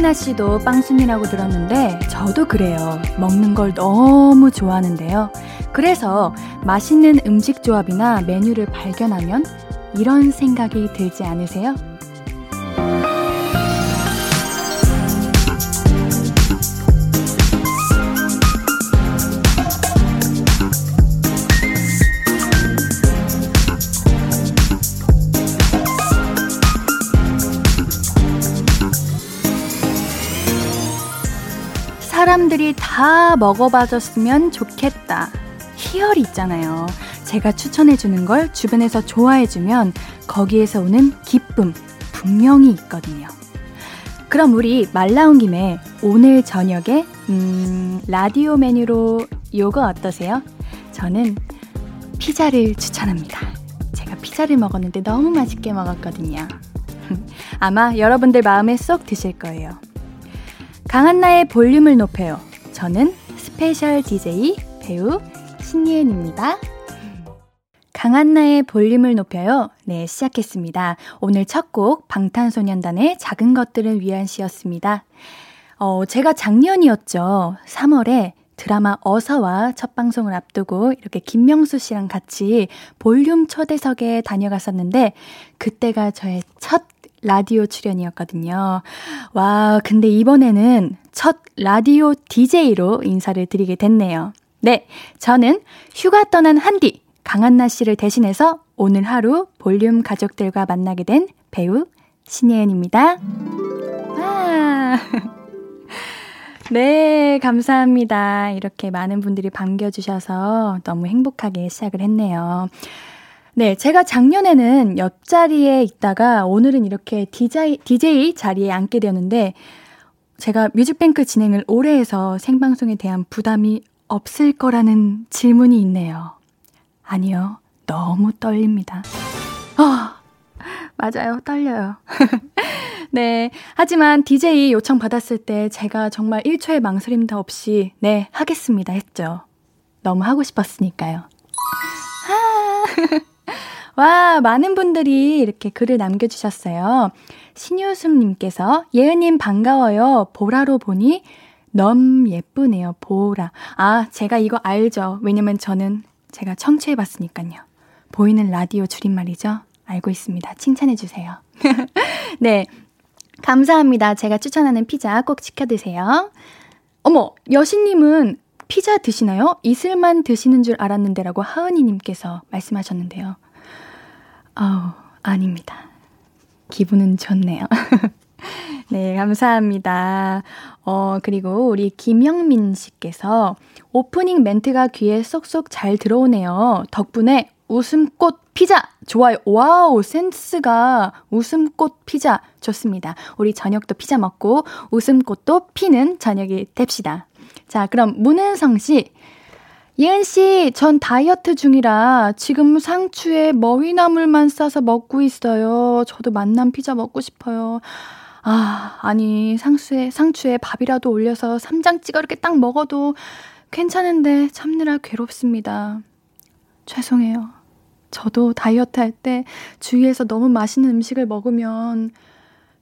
강한나 씨도 빵순이라고 들었는데 저도 그래요. 먹는 걸 너무 좋아하는데요. 그래서 맛있는 음식 조합이나 메뉴를 발견하면 이런 생각이 들지 않으세요? 사람들이 다 먹어봐줬으면 좋겠다. 희열이 있잖아요. 제가 추천해주는 걸 주변에서 좋아해주면 거기에서 오는 기쁨 분명히 있거든요. 그럼 우리 말 나온 김에 오늘 저녁에 라디오 메뉴로 요거 어떠세요? 저는 피자를 추천합니다. 제가 피자를 먹었는데 너무 맛있게 먹었거든요. 아마 여러분들 마음에 쏙 드실 거예요. 강한나의 볼륨을 높여요. 저는 스페셜 DJ 배우 신예은입니다. 강한나의 볼륨을 높여요. 네, 시작했습니다. 오늘 첫 곡 방탄소년단의 작은 것들을 위한 시였습니다. 제가 작년이었죠. 3월에 드라마 어서와 첫 방송을 앞두고 이렇게 김명수 씨랑 같이 볼륨 초대석에 다녀갔었는데 그때가 저의 첫 라디오 출연이었거든요. 와, 근데 이번에는 첫 라디오 DJ로 인사를 드리게 됐네요. 네, 저는 휴가 떠난 한디 강한나 씨를 대신해서 오늘 하루 볼륨 가족들과 만나게 된 배우 신예은입니다. 아. 네, 감사합니다. 이렇게 많은 분들이 반겨주셔서 너무 행복하게 시작을 했네요. 네, 제가 작년에는 옆자리에 있다가 오늘은 이렇게 DJ 자리에 앉게 되었는데 제가 뮤직뱅크 진행을 오래 해서 생방송에 대한 부담이 없을 거라는 질문이 있네요. 아니요, 너무 떨립니다. 맞아요, 떨려요. 네, 하지만 DJ 요청 받았을 때 제가 정말 1초의 망설임도 없이 네, 하겠습니다 했죠. 너무 하고 싶었으니까요. 와, 많은 분들이 이렇게 글을 남겨주셨어요. 신효숙님께서 예은님 반가워요. 보라로 보니 너무 예쁘네요. 보라. 아, 제가 이거 알죠. 왜냐면 저는 제가 청취해봤으니까요. 보이는 라디오 줄임말이죠. 알고 있습니다. 칭찬해주세요. 네, 감사합니다. 제가 추천하는 피자 꼭 지켜드세요. 어머, 여신님은 피자 드시나요? 이슬만 드시는 줄 알았는데 라고 하은이님께서 말씀하셨는데요. 아우, 아닙니다. 기분은 좋네요. 네, 감사합니다. 그리고 우리 김영민 씨께서 오프닝 멘트가 귀에 쏙쏙 잘 들어오네요. 덕분에 웃음꽃 피자 좋아요. 와우, 센스가. 웃음꽃 피자 좋습니다. 우리 저녁도 피자 먹고 웃음꽃도 피는 저녁이 됩시다. 자, 그럼 문은성 씨. 예은 씨, 전 다이어트 중이라 지금 상추에 머위나물만 싸서 먹고 있어요. 저도 만남 피자 먹고 싶어요. 아, 아니, 상추에 밥이라도 올려서 삼장 찍어 이렇게 딱 먹어도 괜찮은데 참느라 괴롭습니다. 죄송해요. 저도 다이어트 할 때 주위에서 너무 맛있는 음식을 먹으면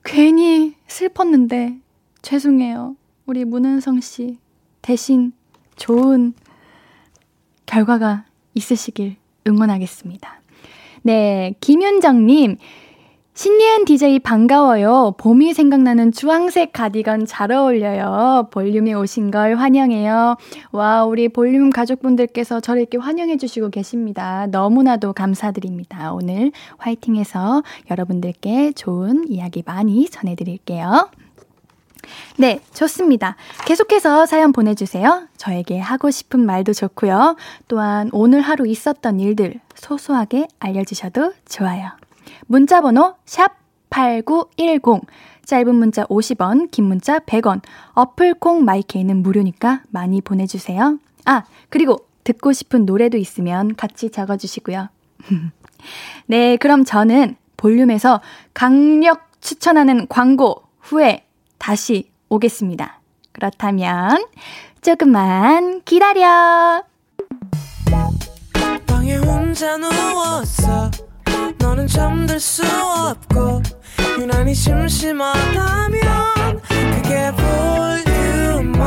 괜히 슬펐는데 죄송해요. 우리 문은성 씨, 대신 좋은 결과가 있으시길 응원하겠습니다. 네, 김윤정님, 신예은 DJ 반가워요. 봄이 생각나는 주황색 가디건 잘 어울려요. 볼륨에 오신 걸 환영해요. 와, 우리 볼륨 가족분들께서 저를 이렇게 환영해 주시고 계십니다. 너무나도 감사드립니다. 오늘 화이팅해서 여러분들께 좋은 이야기 많이 전해드릴게요. 네, 좋습니다. 계속해서 사연 보내주세요. 저에게 하고 싶은 말도 좋고요. 또한 오늘 하루 있었던 일들 소소하게 알려주셔도 좋아요. 문자번호 샵8910, 짧은 문자 50원, 긴 문자 100원, 어플콩 마이케이는 무료니까 많이 보내주세요. 아, 그리고 듣고 싶은 노래도 있으면 같이 적어주시고요. 네, 그럼 저는 볼륨에서 강력 추천하는 광고 후에 다시 오겠습니다. 그렇다면 조금만 기다려. 방에 혼자 누웠어. 너는 잠들 수 없고 유난히 심심하다면 함께 볼륨 업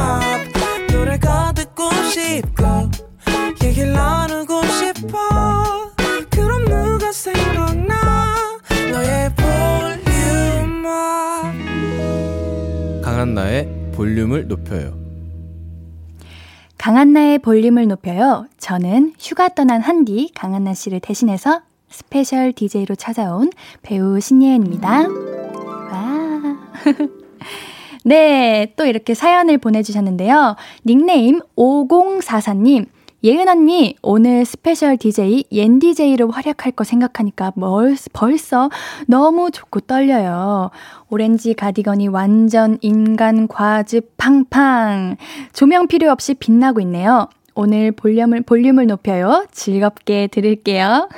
노래가 듣고 싶고 얘기를 나누고 싶어 그럼 누가 생각나 너의 볼륨 업 강한나의 볼륨을 높여요. 강한나의 볼륨을 높여요. 저는 휴가 떠난 한디 강한나 씨를 대신해서 스페셜 DJ로 찾아온 배우 신예은입니다. 와. 네, 또 이렇게 사연을 보내주셨는데요. 닉네임 5044님. 예은 언니, 오늘 스페셜 DJ, 옌 DJ로 활약할 거 생각하니까 벌써 너무 좋고 떨려요. 오렌지 가디건이 완전 인간 과즙 팡팡. 조명 필요 없이 빛나고 있네요. 오늘 볼륨을 높여요. 즐겁게 들을게요.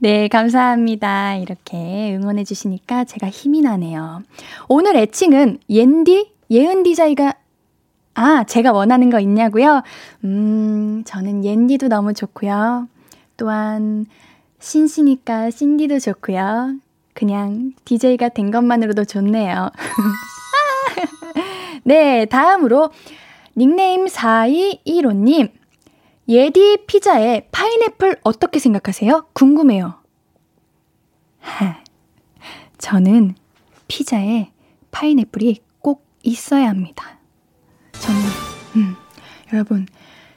네, 감사합니다. 이렇게 응원해 주시니까 제가 힘이 나네요. 오늘 애칭은 옌디, 예은 DJ가 아, 제가 원하는 거 있냐고요? 저는 옌디도 너무 좋고요. 또한 신씨니까 신디도 좋고요. 그냥 DJ가 된 것만으로도 좋네요. 네, 다음으로 닉네임 4215님. 예디 피자에 파인애플 어떻게 생각하세요? 궁금해요. 저는 피자에 파인애플이 꼭 있어야 합니다. 저는 여러분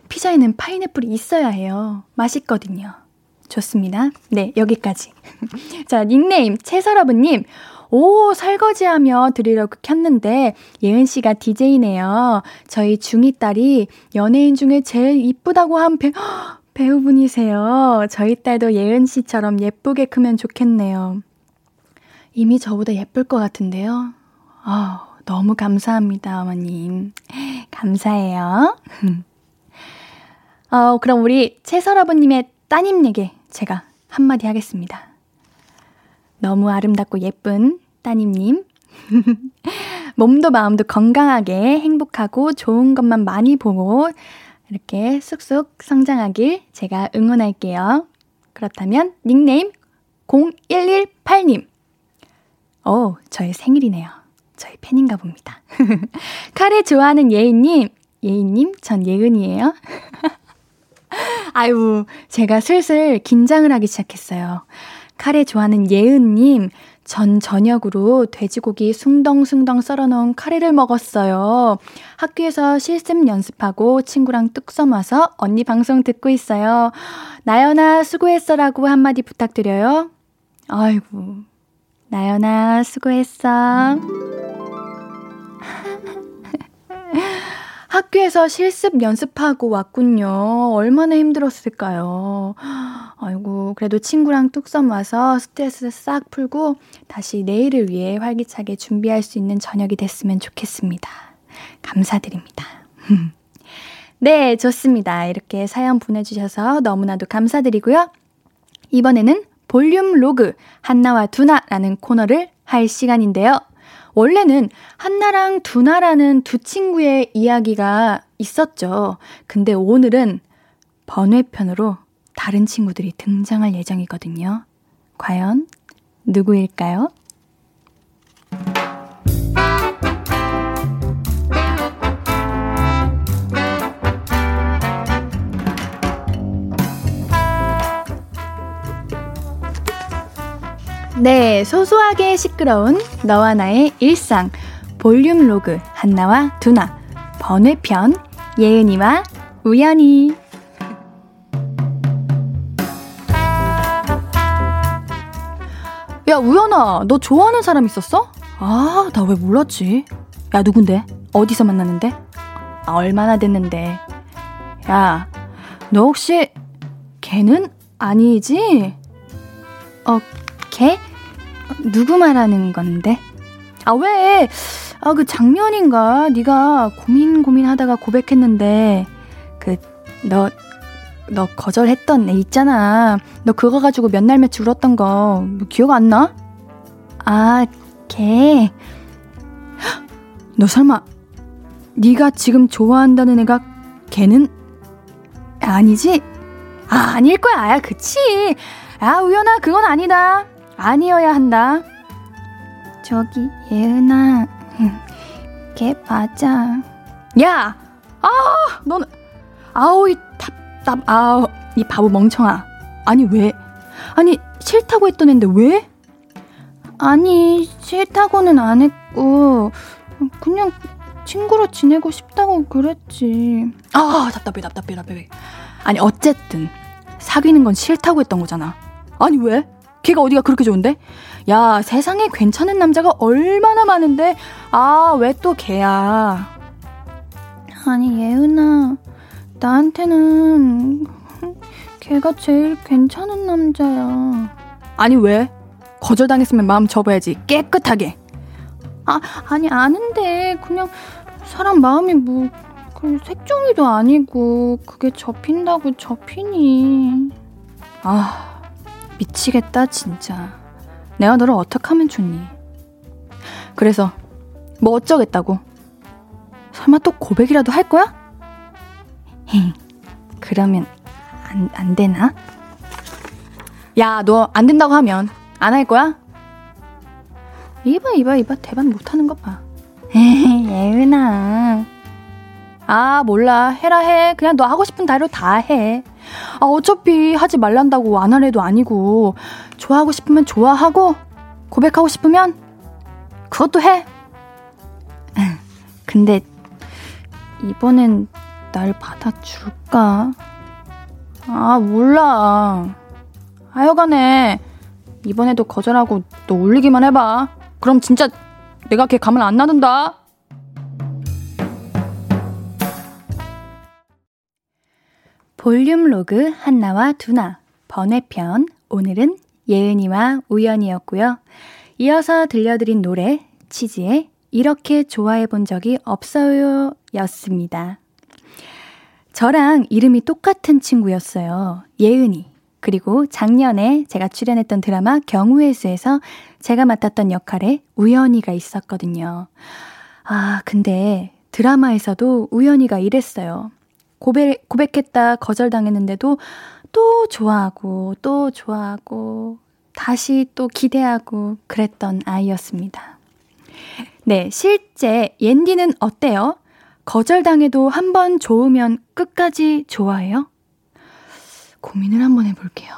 피자에는 파인애플이 있어야 해요. 맛있거든요. 좋습니다. 네, 여기까지. 자, 닉네임 채설아부님. 오, 설거지하며 들으려고 켰는데 예은씨가 DJ네요. 저희 중2 딸이 연예인 중에 제일 이쁘다고 한 배우분이세요. 저희 딸도 예은씨처럼 예쁘게 크면 좋겠네요. 이미 저보다 예쁠 것 같은데요. 아, 너무 감사합니다, 어머님. 감사해요. 그럼 우리 채설아버님의 따님에게 제가 한마디 하겠습니다. 너무 아름답고 예쁜 따님님. 몸도 마음도 건강하게 행복하고 좋은 것만 많이 보고 이렇게 쑥쑥 성장하길 제가 응원할게요. 그렇다면 닉네임 0118님. 저의 생일이네요. 저희 팬인가 봅니다. 카레 좋아하는 예인님, 전 예은이에요. 아유, 제가 슬슬 긴장을 하기 시작했어요. 카레 좋아하는 예은님, 전 저녁으로 돼지고기 숭덩숭덩 썰어놓은 카레를 먹었어요. 학교에서 실습 연습하고 친구랑 뚝섬 와서 언니 방송 듣고 있어요. 나연아 수고했어라고 한마디 부탁드려요. 아이고, 나연아 수고했어. 학교에서 실습 연습하고 왔군요. 얼마나 힘들었을까요. 아이고, 그래도 친구랑 뚝섬 와서 스트레스 싹 풀고 다시 내일을 위해 활기차게 준비할 수 있는 저녁이 됐으면 좋겠습니다. 감사드립니다. 네, 좋습니다. 이렇게 사연 보내주셔서 너무나도 감사드리고요. 이번에는 볼륨 로그 한나와 두나라는 코너를 할 시간인데요. 원래는 한나랑 두나라는 두 친구의 이야기가 있었죠. 근데 오늘은 번외편으로 다른 친구들이 등장할 예정이거든요. 과연 누구일까요? 네, 소소하게 시끄러운 너와 나의 일상 볼륨 로그 한나와 두나 번외편 예은이와 우연이. 야, 우연아, 너 좋아하는 사람 있었어? 아, 나 왜 몰랐지? 야, 누군데? 어디서 만났는데? 아, 얼마나 됐는데? 야, 너 혹시 걔는 아니지? 걔? 누구 말하는 건데? 아, 왜? 아, 그 작년인가 네가 고민하다가 고백했는데 그 너 거절했던 애 있잖아. 너 그거 가지고 몇 날 며칠 울었던 거 기억 안 나? 아, 걔? 너 설마 네가 지금 좋아한다는 애가 걔는 아니지? 아, 아닐 거야. 야, 그치? 아, 우연아, 그건 아니다. 아니어야 한다. 저기 예은아, 개파장. 야! 아! 넌 아우 아우 이 바보 멍청아. 아니 왜? 아니 싫다고 했던 앤데 왜? 아니 싫다고는 안 했고 그냥 친구로 지내고 싶다고 그랬지. 아 답답해. 아니 어쨌든 사귀는 건 싫다고 했던 거잖아. 아니 왜? 걔가 어디가 그렇게 좋은데? 야 세상에 괜찮은 남자가 얼마나 많은데 아 왜 또 걔야. 아니 예은아 나한테는 걔가 제일 괜찮은 남자야. 아니 왜? 거절당했으면 마음 접어야지 깨끗하게. 아니 아는데 그냥 사람 마음이 뭐 그 색종이도 아니고 그게 접힌다고 접히니. 아 미치겠다 진짜. 내가 너를 어떻게 하면 좋니? 그래서 뭐 어쩌겠다고? 설마 또 고백이라도 할 거야? 힝 그러면 안 되나? 야 너 안 된다고 하면 안 할 거야? 이봐 대답 못하는 것 봐. 예은아 아 몰라 해라 해. 그냥 너 하고 싶은 대로 다 해. 아 어차피 하지 말란다고 안 하래도 아니고 좋아하고 싶으면 좋아하고 고백하고 싶으면 그것도 해. 근데 이번엔 날 받아줄까? 아 몰라. 하여간에 이번에도 거절하고 너 올리기만 해봐. 그럼 진짜 내가 걔 가만 안 놔둔다. 볼륨 로그 한나와 두나 번외편 오늘은 예은이와 우연이었고요. 이어서 들려드린 노래 치즈의 이렇게 좋아해본 적이 없어요 였습니다. 저랑 이름이 똑같은 친구였어요. 예은이. 그리고 작년에 제가 출연했던 드라마 경우의 수에서 제가 맡았던 역할에 우연이가 있었거든요. 아, 근데 드라마에서도 우연이가 이랬어요. 고백했다 거절당했는데도 또 좋아하고 또 좋아하고 다시 또 기대하고 그랬던 아이였습니다. 네, 실제 옌디는 어때요? 거절당해도 한 번 좋으면 끝까지 좋아해요? 고민을 한번 해볼게요.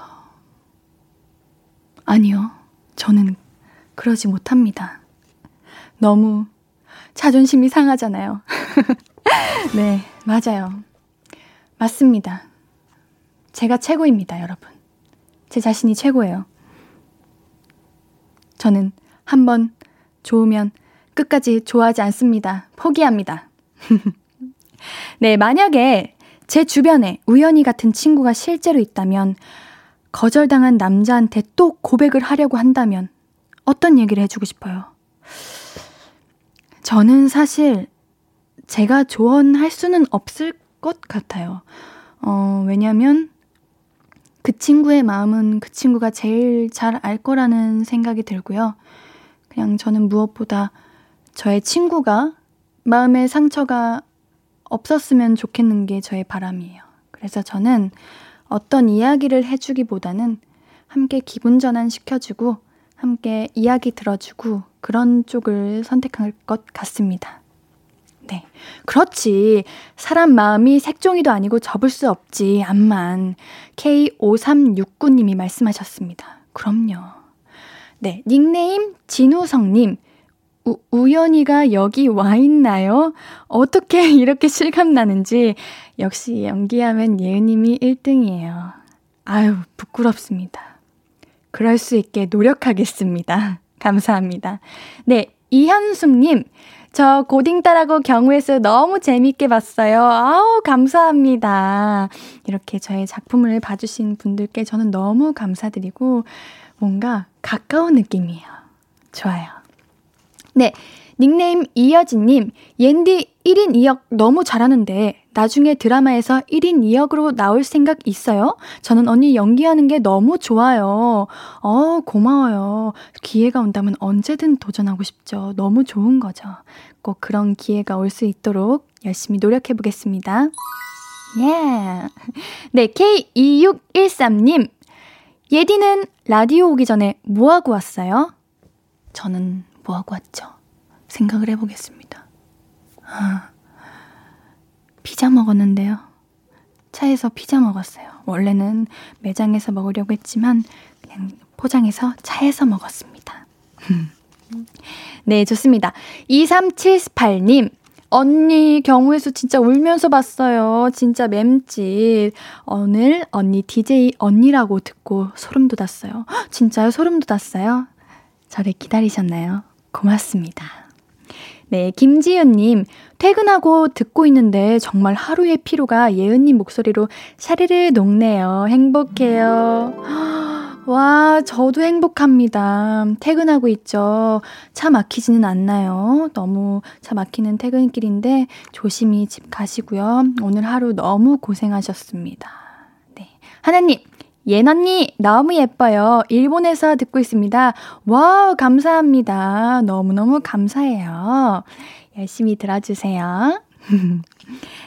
아니요. 저는 그러지 못합니다. 너무 자존심이 상하잖아요. 네, 맞아요. 맞습니다. 제가 최고입니다, 여러분. 제 자신이 최고예요. 저는 한번 좋으면 끝까지 좋아하지 않습니다. 포기합니다. 네, 만약에 제 주변에 우연히 같은 친구가 실제로 있다면 거절당한 남자한테 또 고백을 하려고 한다면 어떤 얘기를 해주고 싶어요? 저는 사실 제가 조언할 수는 없을 것 같아요. 왜냐면 그 친구의 마음은 그 친구가 제일 잘 알 거라는 생각이 들고요. 그냥 저는 무엇보다 저의 친구가 마음의 상처가 없었으면 좋겠는 게 저의 바람이에요. 그래서 저는 어떤 이야기를 해주기보다는 함께 기분 전환시켜주고 함께 이야기 들어주고 그런 쪽을 선택할 것 같습니다. 네, 그렇지. 사람 마음이 색종이도 아니고 접을 수 없지. 암만 K5369님이 말씀하셨습니다. 그럼요. 네, 닉네임 진우성님. 우연이가 여기 와 있나요? 어떻게 이렇게 실감나는지. 역시 연기하면 예은님이 1등이에요. 아유 부끄럽습니다. 그럴 수 있게 노력하겠습니다. 감사합니다. 네 이현숙님 저 고딩딸하고 경우의 수 너무 재밌게 봤어요. 아우 감사합니다. 이렇게 저의 작품을 봐주신 분들께 저는 너무 감사드리고 뭔가 가까운 느낌이에요. 좋아요. 네, 닉네임 이여진님 옌디 1인 2역 너무 잘하는데 나중에 드라마에서 1인 2역으로 나올 생각 있어요? 저는 언니 연기하는 게 너무 좋아요. 고마워요. 기회가 온다면 언제든 도전하고 싶죠. 너무 좋은 거죠. 꼭 그런 기회가 올 수 있도록 열심히 노력해보겠습니다. Yeah. 네, K2613님 예디는 라디오 오기 전에 뭐하고 왔어요? 저는 뭐하고 왔죠? 생각을 해보겠습니다. 피자 먹었는데요. 차에서 피자 먹었어요. 원래는 매장에서 먹으려고 했지만 그냥 포장해서 차에서 먹었습니다. 네, 좋습니다. 2378님, 언니 경우의 수 진짜 울면서 봤어요. 진짜 맴짓. 오늘 언니 DJ 언니라고 듣고 소름 돋았어요. 헉, 진짜요? 소름 돋았어요? 저를 기다리셨나요? 고맙습니다. 네, 김지은님, 퇴근하고 듣고 있는데 정말 하루의 피로가 예은님 목소리로 샤르르 녹네요. 행복해요. 와, 저도 행복합니다. 퇴근하고 있죠. 차 막히지는 않나요? 너무 차 막히는 퇴근길인데 조심히 집 가시고요. 오늘 하루 너무 고생하셨습니다. 네, 하나님, 예은 언니 너무 예뻐요. 일본에서 듣고 있습니다. 와우, 감사합니다. 너무너무 감사해요. 열심히 들어주세요.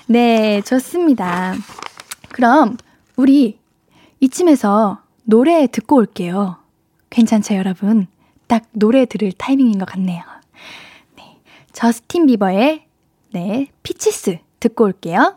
네, 좋습니다. 그럼 우리 이쯤에서 노래 듣고 올게요. 괜찮죠, 여러분? 딱 노래 들을 타이밍인 것 같네요. 네, 저스틴 비버의 네, 피치스 듣고 올게요.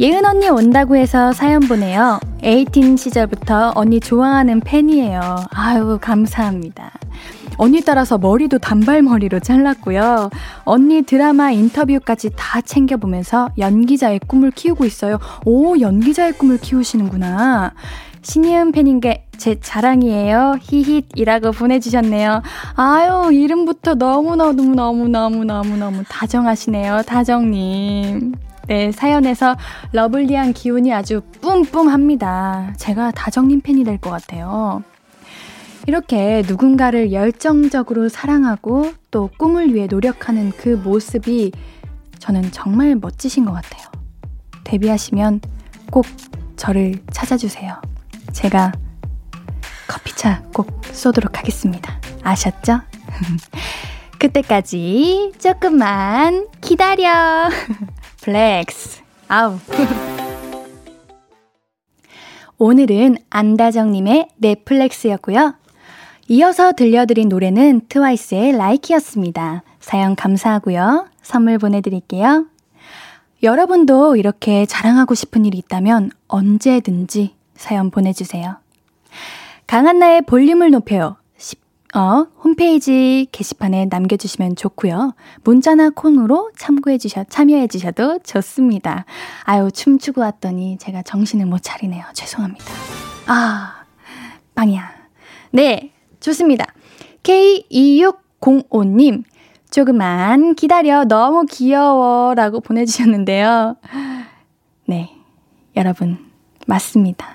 예은 언니 온다고 해서 사연 보내요. 에이틴 시절부터 언니 좋아하는 팬이에요. 아유, 감사합니다. 언니 따라서 머리도 단발머리로 잘랐고요. 언니 드라마 인터뷰까지 다 챙겨보면서 연기자의 꿈을 키우고 있어요. 오, 연기자의 꿈을 키우시는구나. 신예은 팬인 게 제 자랑이에요. 히힛이라고 보내주셨네요. 아유, 이름부터 너무너무 다정하시네요. 다정님. 네, 사연에서 러블리한 기운이 아주 뿜뿜합니다. 제가 다정님 팬이 될 것 같아요. 이렇게 누군가를 열정적으로 사랑하고 또 꿈을 위해 노력하는 그 모습이 저는 정말 멋지신 것 같아요. 데뷔하시면 꼭 저를 찾아주세요. 제가 커피차 꼭 쏘도록 하겠습니다. 아셨죠? 그때까지 조금만 기다려. 플렉스. 아우. 오늘은 안다정님의 넷플렉스였고요. 이어서 들려드린 노래는 트와이스의 라이키였습니다. 사연 감사하고요. 선물 보내드릴게요. 여러분도 이렇게 자랑하고 싶은 일이 있다면 언제든지 사연 보내주세요. 강한나의 볼륨을 높여요. 홈페이지 게시판에 남겨주시면 좋고요. 문자나 콩으로 참여해주셔도 좋습니다. 아유, 춤추고 왔더니 제가 정신을 못 차리네요. 죄송합니다. 아, 빵이야. 네, 좋습니다. K2605님, 조금만 기다려. 너무 귀여워. 라고 보내주셨는데요. 네, 여러분, 맞습니다.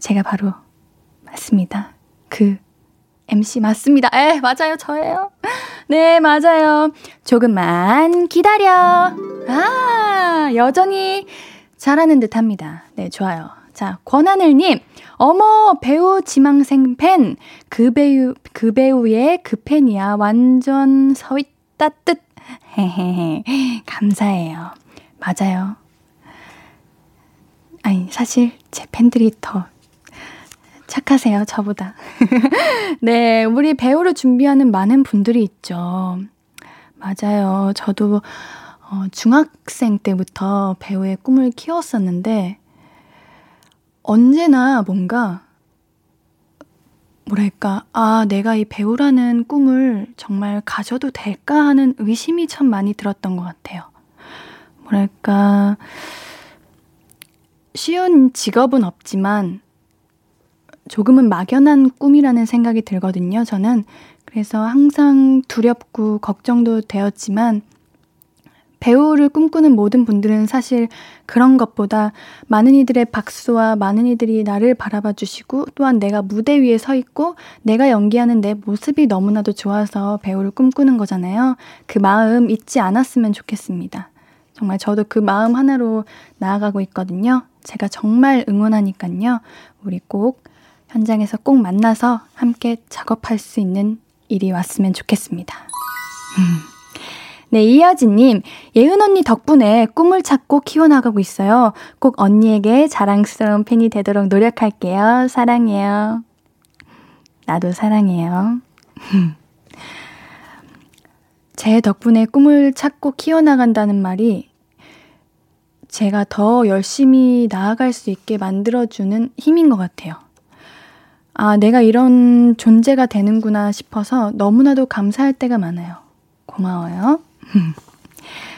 제가 바로 맞습니다. 그 MC 맞습니다. 에, 맞아요. 저예요. 네, 맞아요. 조금만 기다려. 아, 여전히 잘하는 듯 합니다. 네, 좋아요. 자, 권하늘님. 어머, 배우 지망생 팬. 그 배우의 그 팬이야. 완전 서 있다 뜻. 헤헤헤. 감사해요. 맞아요. 아니, 사실 제 팬들이 더 착하세요, 저보다. 네, 우리 배우를 준비하는 많은 분들이 있죠. 맞아요. 저도 중학생 때부터 배우의 꿈을 키웠었는데 언제나 뭔가 뭐랄까, 아, 내가 이 배우라는 꿈을 정말 가져도 될까 하는 의심이 참 많이 들었던 것 같아요. 뭐랄까, 쉬운 직업은 없지만 조금은 막연한 꿈이라는 생각이 들거든요, 저는. 그래서 항상 두렵고 걱정도 되었지만 배우를 꿈꾸는 모든 분들은 사실 그런 것보다 많은 이들의 박수와 많은 이들이 나를 바라봐 주시고 또한 내가 무대 위에 서 있고 내가 연기하는 내 모습이 너무나도 좋아서 배우를 꿈꾸는 거잖아요. 그 마음 잊지 않았으면 좋겠습니다. 정말 저도 그 마음 하나로 나아가고 있거든요. 제가 정말 응원하니까요. 우리 꼭 현장에서 꼭 만나서 함께 작업할 수 있는 일이 왔으면 좋겠습니다. 네, 이하진님, 예은 언니 덕분에 꿈을 찾고 키워나가고 있어요. 꼭 언니에게 자랑스러운 팬이 되도록 노력할게요. 사랑해요. 나도 사랑해요. 제 덕분에 꿈을 찾고 키워나간다는 말이 제가 더 열심히 나아갈 수 있게 만들어주는 힘인 것 같아요. 아, 내가 이런 존재가 되는구나 싶어서 너무나도 감사할 때가 많아요. 고마워요.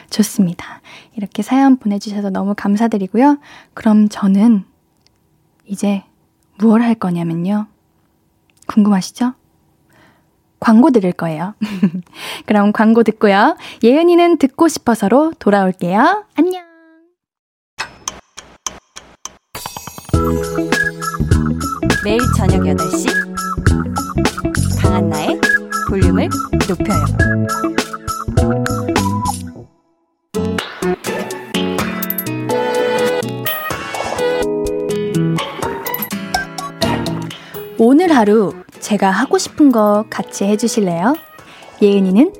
좋습니다. 이렇게 사연 보내주셔서 너무 감사드리고요. 그럼 저는 이제 무얼 할 거냐면요. 궁금하시죠? 광고 드릴 거예요. 그럼 광고 듣고요. 예은이는 듣고 싶어서로 돌아올게요. 안녕. 매일 저녁 8시 강한나의 볼륨을 높여요. 오늘 하루 제가 하고 싶은 거 같이 해주실래요? 예은이는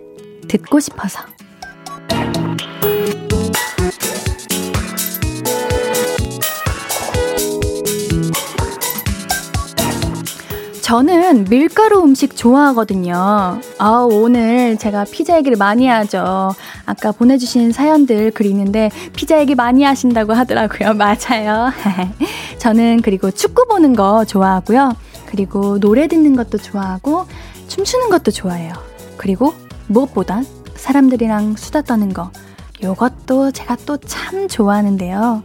듣고 싶어서. 저는 밀가루 음식 좋아하거든요. 아, 오늘 제가 피자 얘기를 많이 하죠. 아까 보내주신 사연들 그리는데 피자 얘기 많이 하신다고 하더라고요. 맞아요. 저는 그리고 축구 보는 거 좋아하고요. 그리고 노래 듣는 것도 좋아하고 춤추는 것도 좋아해요. 그리고 무엇보다 사람들이랑 수다 떠는 거, 이것도 제가 또 참 좋아하는데요.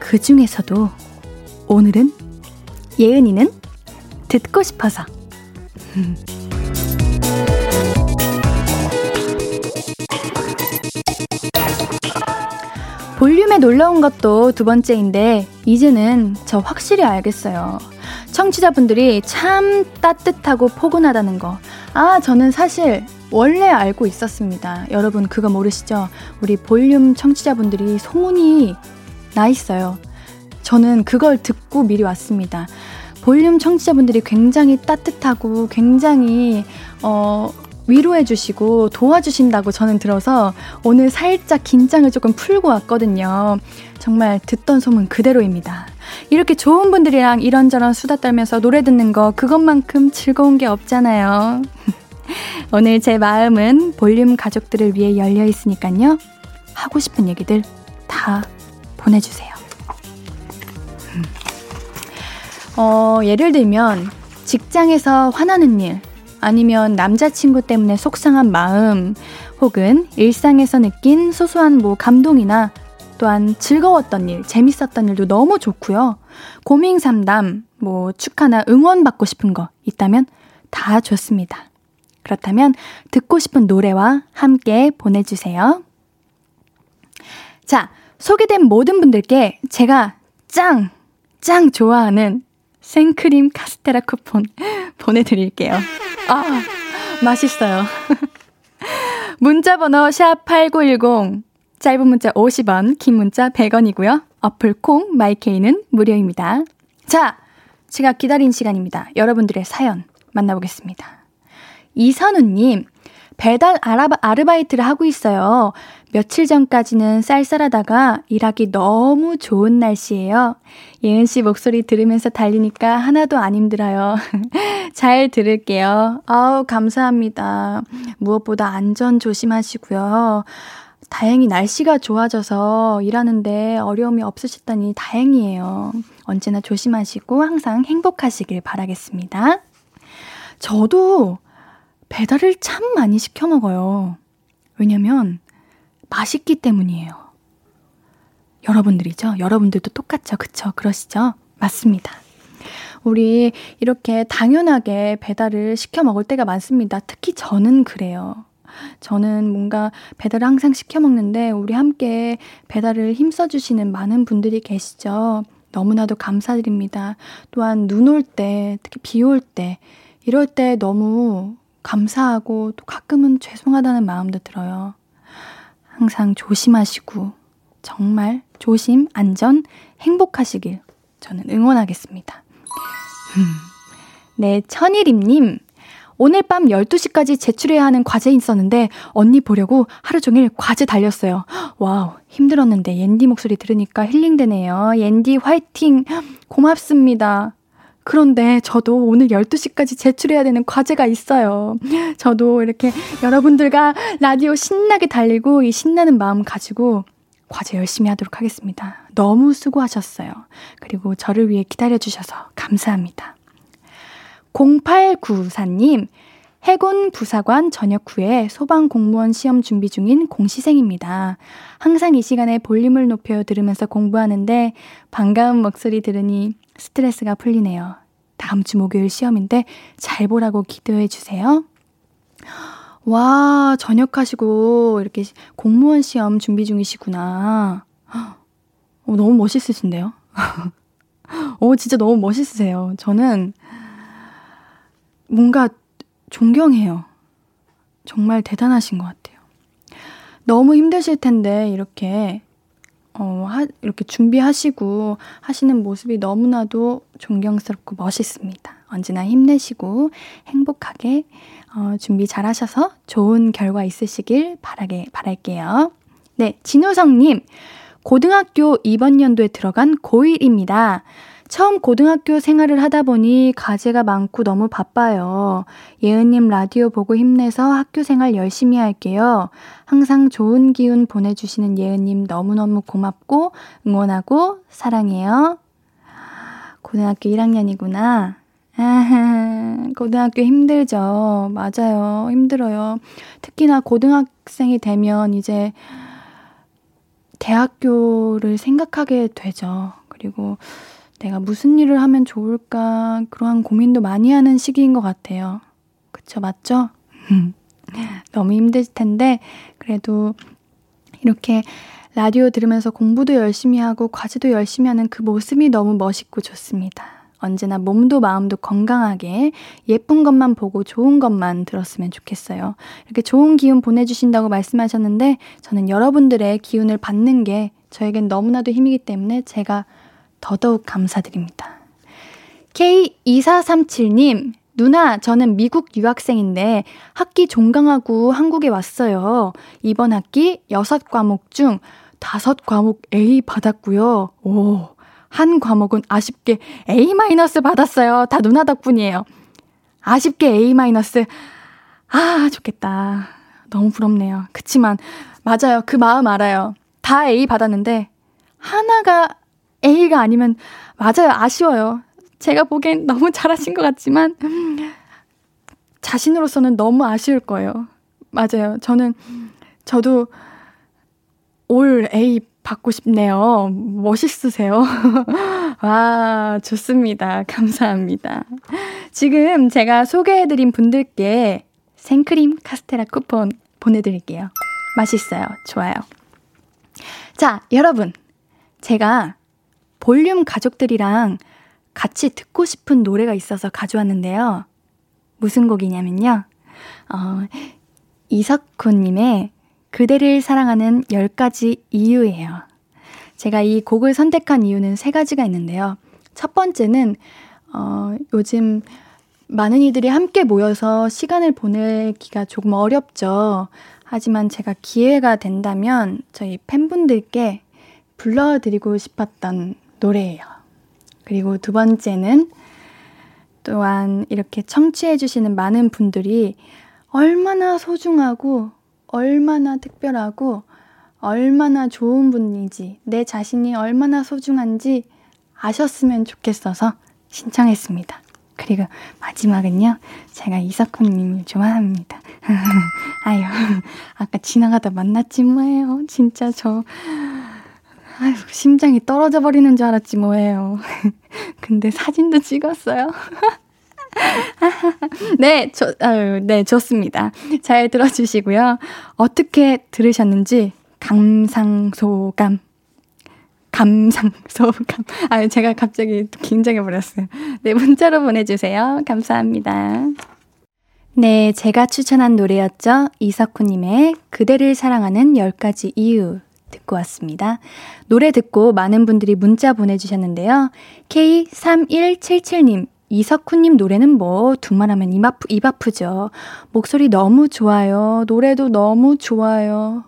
그 중에서도 오늘은 예은이는 듣고 싶어서. 볼륨에 놀러온 것도 2번째인데 이제는 저 확실히 알겠어요. 청취자분들이 참 따뜻하고 포근하다는 거. 아, 저는 사실 원래 알고 있었습니다. 여러분 그거 모르시죠? 우리 볼륨 청취자분들이 소문이 나 있어요. 저는 그걸 듣고 미리 왔습니다. 볼륨 청취자분들이 굉장히 따뜻하고 굉장히 위로해주시고 도와주신다고 저는 들어서 오늘 살짝 긴장을 조금 풀고 왔거든요. 정말 듣던 소문 그대로입니다. 이렇게 좋은 분들이랑 이런저런 수다 떨면서 노래 듣는 거, 그것만큼 즐거운 게 없잖아요. 오늘 제 마음은 볼륨 가족들을 위해 열려 있으니까요. 하고 싶은 얘기들 다 보내주세요. 예를 들면 직장에서 화나는 일, 아니면 남자친구 때문에 속상한 마음, 혹은 일상에서 느낀 소소한 뭐 감동이나 또한 즐거웠던 일, 재밌었던 일도 너무 좋고요. 고민 상담, 뭐 축하나 응원받고 싶은 거 있다면 다 좋습니다. 그렇다면 듣고 싶은 노래와 함께 보내주세요. 자, 소개된 모든 분들께 제가 짱 좋아하는 생크림 카스테라 쿠폰 보내드릴게요. 아, 맛있어요. 문자번호 샵8910, 짧은 문자 50원, 긴 문자 100원이고요. 어플 콩, 마이케이는 무료입니다. 자, 제가 기다린 시간입니다. 여러분들의 사연 만나보겠습니다. 이선우님, 배달 아르바이트를 하고 있어요. 며칠 전까지는 쌀쌀하다가 일하기 너무 좋은 날씨예요. 예은 씨 목소리 들으면서 달리니까 하나도 안 힘들어요. 잘 들을게요. 아우, 감사합니다. 무엇보다 안전 조심하시고요. 다행히 날씨가 좋아져서 일하는데 어려움이 없으셨다니 다행이에요. 언제나 조심하시고 항상 행복하시길 바라겠습니다. 저도 배달을 참 많이 시켜 먹어요. 왜냐면 맛있기 때문이에요. 여러분들이죠. 여러분들도 똑같죠. 그쵸? 그러시죠? 맞습니다. 우리 이렇게 당연하게 배달을 시켜 먹을 때가 많습니다. 특히 저는 그래요. 저는 뭔가 배달을 항상 시켜 먹는데 우리 함께 배달을 힘써주시는 많은 분들이 계시죠. 너무나도 감사드립니다. 또한 눈 올 때, 특히 비 올 때, 이럴 때 너무 감사하고 또 가끔은 죄송하다는 마음도 들어요. 항상 조심하시고 정말 조심, 안전, 행복하시길 저는 응원하겠습니다. 네, 천일임님. 오늘 밤 12시까지 제출해야 하는 과제 있었는데 언니 보려고 하루 종일 과제 달렸어요. 와우, 힘들었는데 옌디 목소리 들으니까 힐링되네요. 옌디 화이팅! 고맙습니다. 그런데 저도 오늘 12시까지 제출해야 되는 과제가 있어요. 저도 이렇게 여러분들과 라디오 신나게 달리고 이 신나는 마음 가지고 과제 열심히 하도록 하겠습니다. 너무 수고하셨어요. 그리고 저를 위해 기다려주셔서 감사합니다. 0894님, 해군 부사관 전역 후에 소방공무원 시험 준비 중인 공시생입니다. 항상 이 시간에 볼륨을 높여 들으면서 공부하는데 반가운 목소리 들으니 스트레스가 풀리네요. 다음 주 목요일 시험인데 잘 보라고 기도해 주세요. 와, 전역하시고 이렇게 공무원 시험 준비 중이시구나. 너무 멋있으신데요? 진짜 너무 멋있으세요. 저는 뭔가 존경해요. 정말 대단하신 것 같아요. 너무 힘드실 텐데 이렇게 이렇게 준비하시고 하시는 모습이 너무나도 존경스럽고 멋있습니다. 언제나 힘내시고 행복하게 준비 잘하셔서 좋은 결과 있으시길 바랄게요. 네, 진우성님. 고등학교 이번 연도에 들어간 고1입니다. 처음 고등학교 생활을 하다 보니 과제가 많고 너무 바빠요. 예은님 라디오 보고 힘내서 학교 생활 열심히 할게요. 항상 좋은 기운 보내주시는 예은님 너무너무 고맙고 응원하고 사랑해요. 고등학교 1학년이구나. 고등학교 힘들죠. 맞아요. 힘들어요. 특히나 고등학생이 되면 이제 대학교를 생각하게 되죠. 그리고 내가 무슨 일을 하면 좋을까 그러한 고민도 많이 하는 시기인 것 같아요. 그쵸? 맞죠? 너무 힘들 텐데 그래도 이렇게 라디오 들으면서 공부도 열심히 하고 과제도 열심히 하는 그 모습이 너무 멋있고 좋습니다. 언제나 몸도 마음도 건강하게 예쁜 것만 보고 좋은 것만 들었으면 좋겠어요. 이렇게 좋은 기운 보내주신다고 말씀하셨는데 저는 여러분들의 기운을 받는 게 저에겐 너무나도 힘이기 때문에 제가 더더욱 감사드립니다. K2437님, 누나, 저는 미국 유학생인데 학기 종강하고 한국에 왔어요. 이번 학기 6과목 중 5과목 A 받았고요. 오, 한 과목은 아쉽게 A- 받았어요. 다 누나 덕분이에요. 아쉽게 A-. 아, 좋겠다. 너무 부럽네요. 그치만, 맞아요. 그 마음 알아요. 다 A 받았는데 하나가 A가 아니면 맞아요. 아쉬워요. 제가 보기엔 너무 잘하신 것 같지만 자신으로서는 너무 아쉬울 거예요. 맞아요. 저도 올 A 받고 싶네요. 멋있으세요. 와, 좋습니다. 감사합니다. 지금 제가 소개해드린 분들께 생크림 카스테라 쿠폰 보내드릴게요. 맛있어요. 좋아요. 자, 여러분. 제가 볼륨 가족들이랑 같이 듣고 싶은 노래가 있어서 가져왔는데요. 무슨 곡이냐면요. 이석훈님의 그대를 사랑하는 10가지 이유예요. 제가 이 곡을 선택한 이유는 3가지가 있는데요. 첫 번째는 요즘 많은 이들이 함께 모여서 시간을 보내기가 조금 어렵죠. 하지만 제가 기회가 된다면 저희 팬분들께 불러드리고 싶었던 노래예요. 그리고 두 번째는 또한 이렇게 청취해주시는 많은 분들이 얼마나 소중하고 얼마나 특별하고 얼마나 좋은 분인지 내 자신이 얼마나 소중한지 아셨으면 좋겠어서 신청했습니다. 그리고 마지막은요. 제가 이석훈님을 좋아합니다. 아유, 아까 지나가다 만났지 뭐예요. 진짜 저 아휴, 심장이 떨어져 버리는 줄 알았지 뭐예요. 근데 사진도 찍었어요. 네, 네, 좋습니다. 잘 들어주시고요. 어떻게 들으셨는지 감상소감. 감상소감. 아, 제가 갑자기 긴장해버렸어요. 네, 문자로 보내주세요. 감사합니다. 네, 제가 추천한 노래였죠. 이석훈님의 그대를 사랑하는 10가지 이유 듣고 왔습니다. 노래 듣고 많은 분들이 문자 보내주셨는데요. K3177님, 이석훈님 노래는 뭐 두말하면 입 아프죠. 목소리 너무 좋아요. 노래도 너무 좋아요.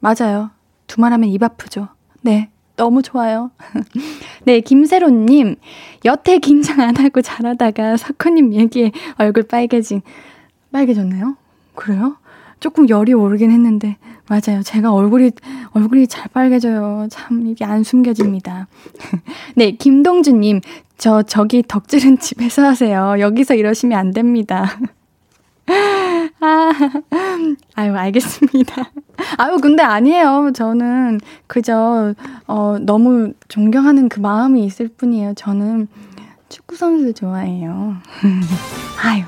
맞아요. 두말하면 입 아프죠. 네, 너무 좋아요. 네, 김세로님, 여태 긴장 안 하고 잘하다가 석훈님 얘기에 얼굴 빨개졌나요? 그래요? 조금 열이 오르긴 했는데, 맞아요. 제가 얼굴이 잘 빨개져요. 참, 이게 안 숨겨집니다. 네, 김동주님, 저기 덕질은 집에서 하세요. 여기서 이러시면 안 됩니다. 아유, 알겠습니다. 아유, 근데 아니에요. 저는 그저, 너무 존경하는 그 마음이 있을 뿐이에요. 저는 축구선수 좋아해요. 아유.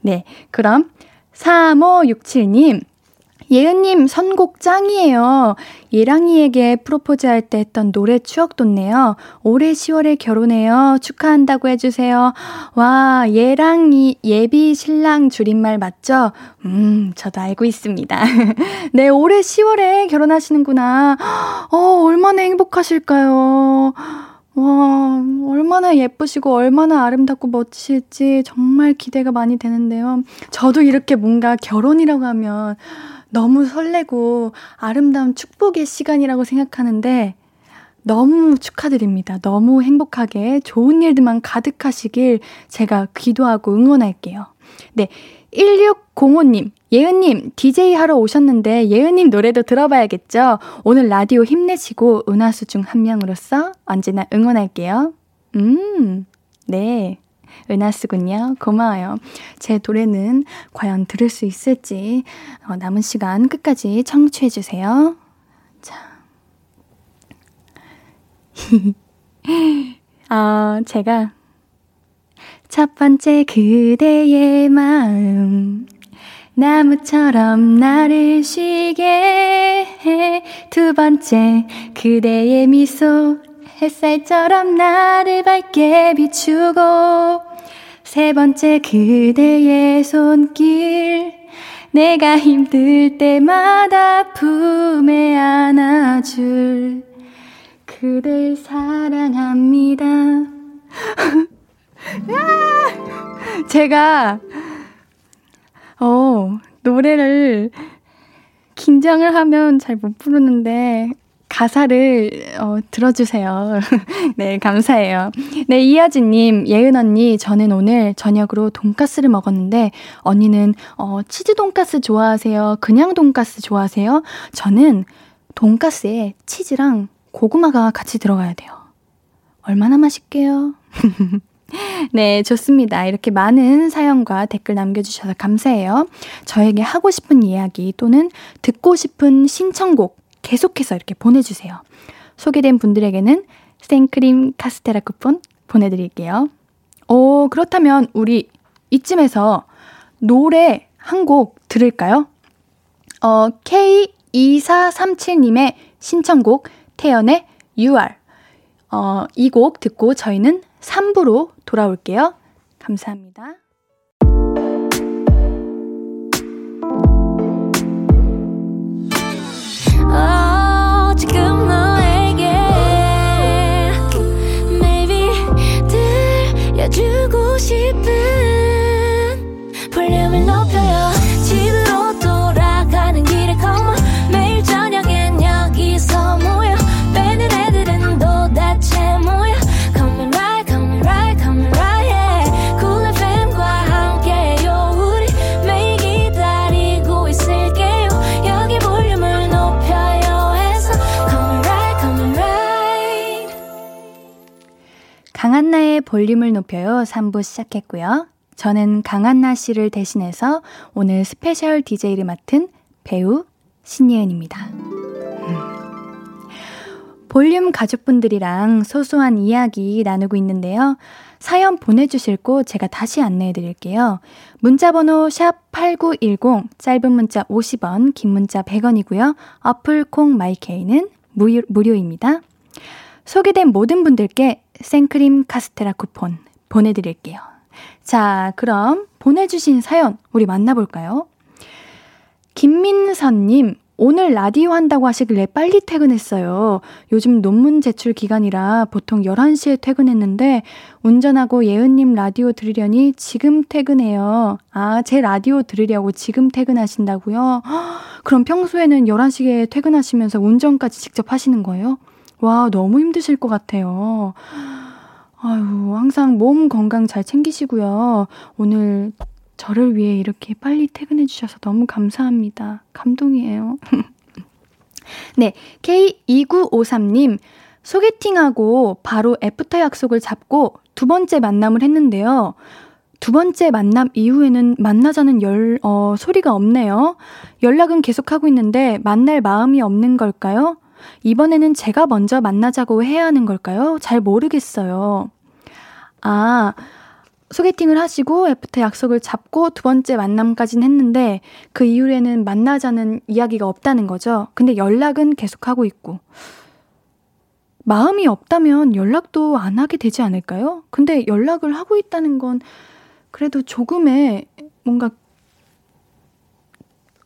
네, 그럼. 3567님, 예은님 선곡 짱이에요. 예랑이에게 프로포즈할 때 했던 노래 추억 돋네요. 올해 10월에 결혼해요. 축하한다고 해주세요. 와, 예랑이 예비 신랑 줄임말 맞죠? 저도 알고 있습니다. 네, 올해 10월에 결혼하시는구나. 얼마나 행복하실까요? 와, 얼마나 예쁘시고 얼마나 아름답고 멋지실지 정말 기대가 많이 되는데요. 저도 이렇게 뭔가 결혼이라고 하면 너무 설레고 아름다운 축복의 시간이라고 생각하는데 너무 축하드립니다. 너무 행복하게 좋은 일들만 가득하시길 제가 기도하고 응원할게요. 네, 1605님, 예은님, DJ 하러 오셨는데 예은님 노래도 들어봐야겠죠? 오늘 라디오 힘내시고 은하수 중 한 명으로서 언제나 응원할게요. 네, 은하수군요. 고마워요. 제 노래는 과연 들을 수 있을지 남은 시간 끝까지 청취해주세요. 자, 제가 첫 번째 그대의 마음 나무처럼 나를 쉬게 해. 두 번째 그대의 미소 햇살처럼 나를 밝게 비추고. 세 번째 그대의 손길 내가 힘들 때마다 품에 안아줄 그댈 사랑합니다. 제가 노래를 긴장을 하면 잘 못 부르는데 가사를 들어주세요. 네, 감사해요. 네, 이하진님, 예은 언니, 저는 오늘 저녁으로 돈가스를 먹었는데 언니는 치즈 돈가스 좋아하세요? 그냥 돈가스 좋아하세요? 저는 돈가스에 치즈랑 고구마가 같이 들어가야 돼요. 얼마나 맛있게요? 네, 좋습니다. 이렇게 많은 사연과 댓글 남겨주셔서 감사해요. 저에게 하고 싶은 이야기 또는 듣고 싶은 신청곡 계속해서 이렇게 보내주세요. 소개된 분들에게는 생크림 카스테라 쿠폰 보내드릴게요. 그렇다면 우리 이쯤에서 노래 한 곡 들을까요? K2437님의 신청곡 태연의 UR. 이 곡 듣고 저희는 3부로 돌아올게요. 감사합니다. 지금 너에게 maybe 들려주고 싶은 볼륨을 높여요. 집으로 돌아가는 길에 come on. 매일 저녁엔 여기서 모여 빼는 애들은 도대체 뭐야. Come right, come right, come right, yeah. 쿨 FM과 함께요. 우리 매일 기다리고 있을게요. 여기 볼륨을 높여요 해서 come right, come right. 강한나의 볼륨을 높여요 3부 시작했고요. 저는 강한나 씨를 대신해서 오늘 스페셜 DJ를 맡은 배우 신예은입니다. 볼륨 가족분들이랑 소소한 이야기 나누고 있는데요. 사연 보내주실 곳 제가 다시 안내해드릴게요. 문자번호 샵8910, 짧은 문자 50원, 긴 문자 100원이고요. 어플 콩 마이케이는 무료입니다. 소개된 모든 분들께 생크림 카스테라 쿠폰 보내드릴게요. 자, 그럼 보내주신 사연 우리 만나볼까요? 김민선님, 오늘 라디오 한다고 하시길래 빨리 퇴근했어요. 요즘 논문 제출 기간이라 보통 11시에 퇴근했는데 운전하고 예은님 라디오 들으려니 지금 퇴근해요. 아, 제 라디오 들으려고 지금 퇴근하신다고요? 허, 그럼 평소에는 11시에 퇴근하시면서 운전까지 직접 하시는 거예요? 와, 너무 힘드실 것 같아요. 아유, 항상 몸 건강 잘 챙기시고요. 오늘 저를 위해 이렇게 빨리 퇴근해 주셔서 너무 감사합니다. 감동이에요. 네, K2953님. 소개팅하고 바로 애프터 약속을 잡고 2번째 만남을 했는데요. 2번째 만남 이후에는 만나자는 소리가 없네요. 연락은 계속하고 있는데 만날 마음이 없는 걸까요? 이번에는 제가 먼저 만나자고 해야 하는 걸까요? 잘 모르겠어요. 아, 소개팅을 하시고 애프터 약속을 잡고 2번째 만남까지는 했는데 그 이후에는 만나자는 이야기가 없다는 거죠. 근데 연락은 계속하고 있고. 마음이 없다면 연락도 안 하게 되지 않을까요? 근데 연락을 하고 있다는 건 그래도 조금의 뭔가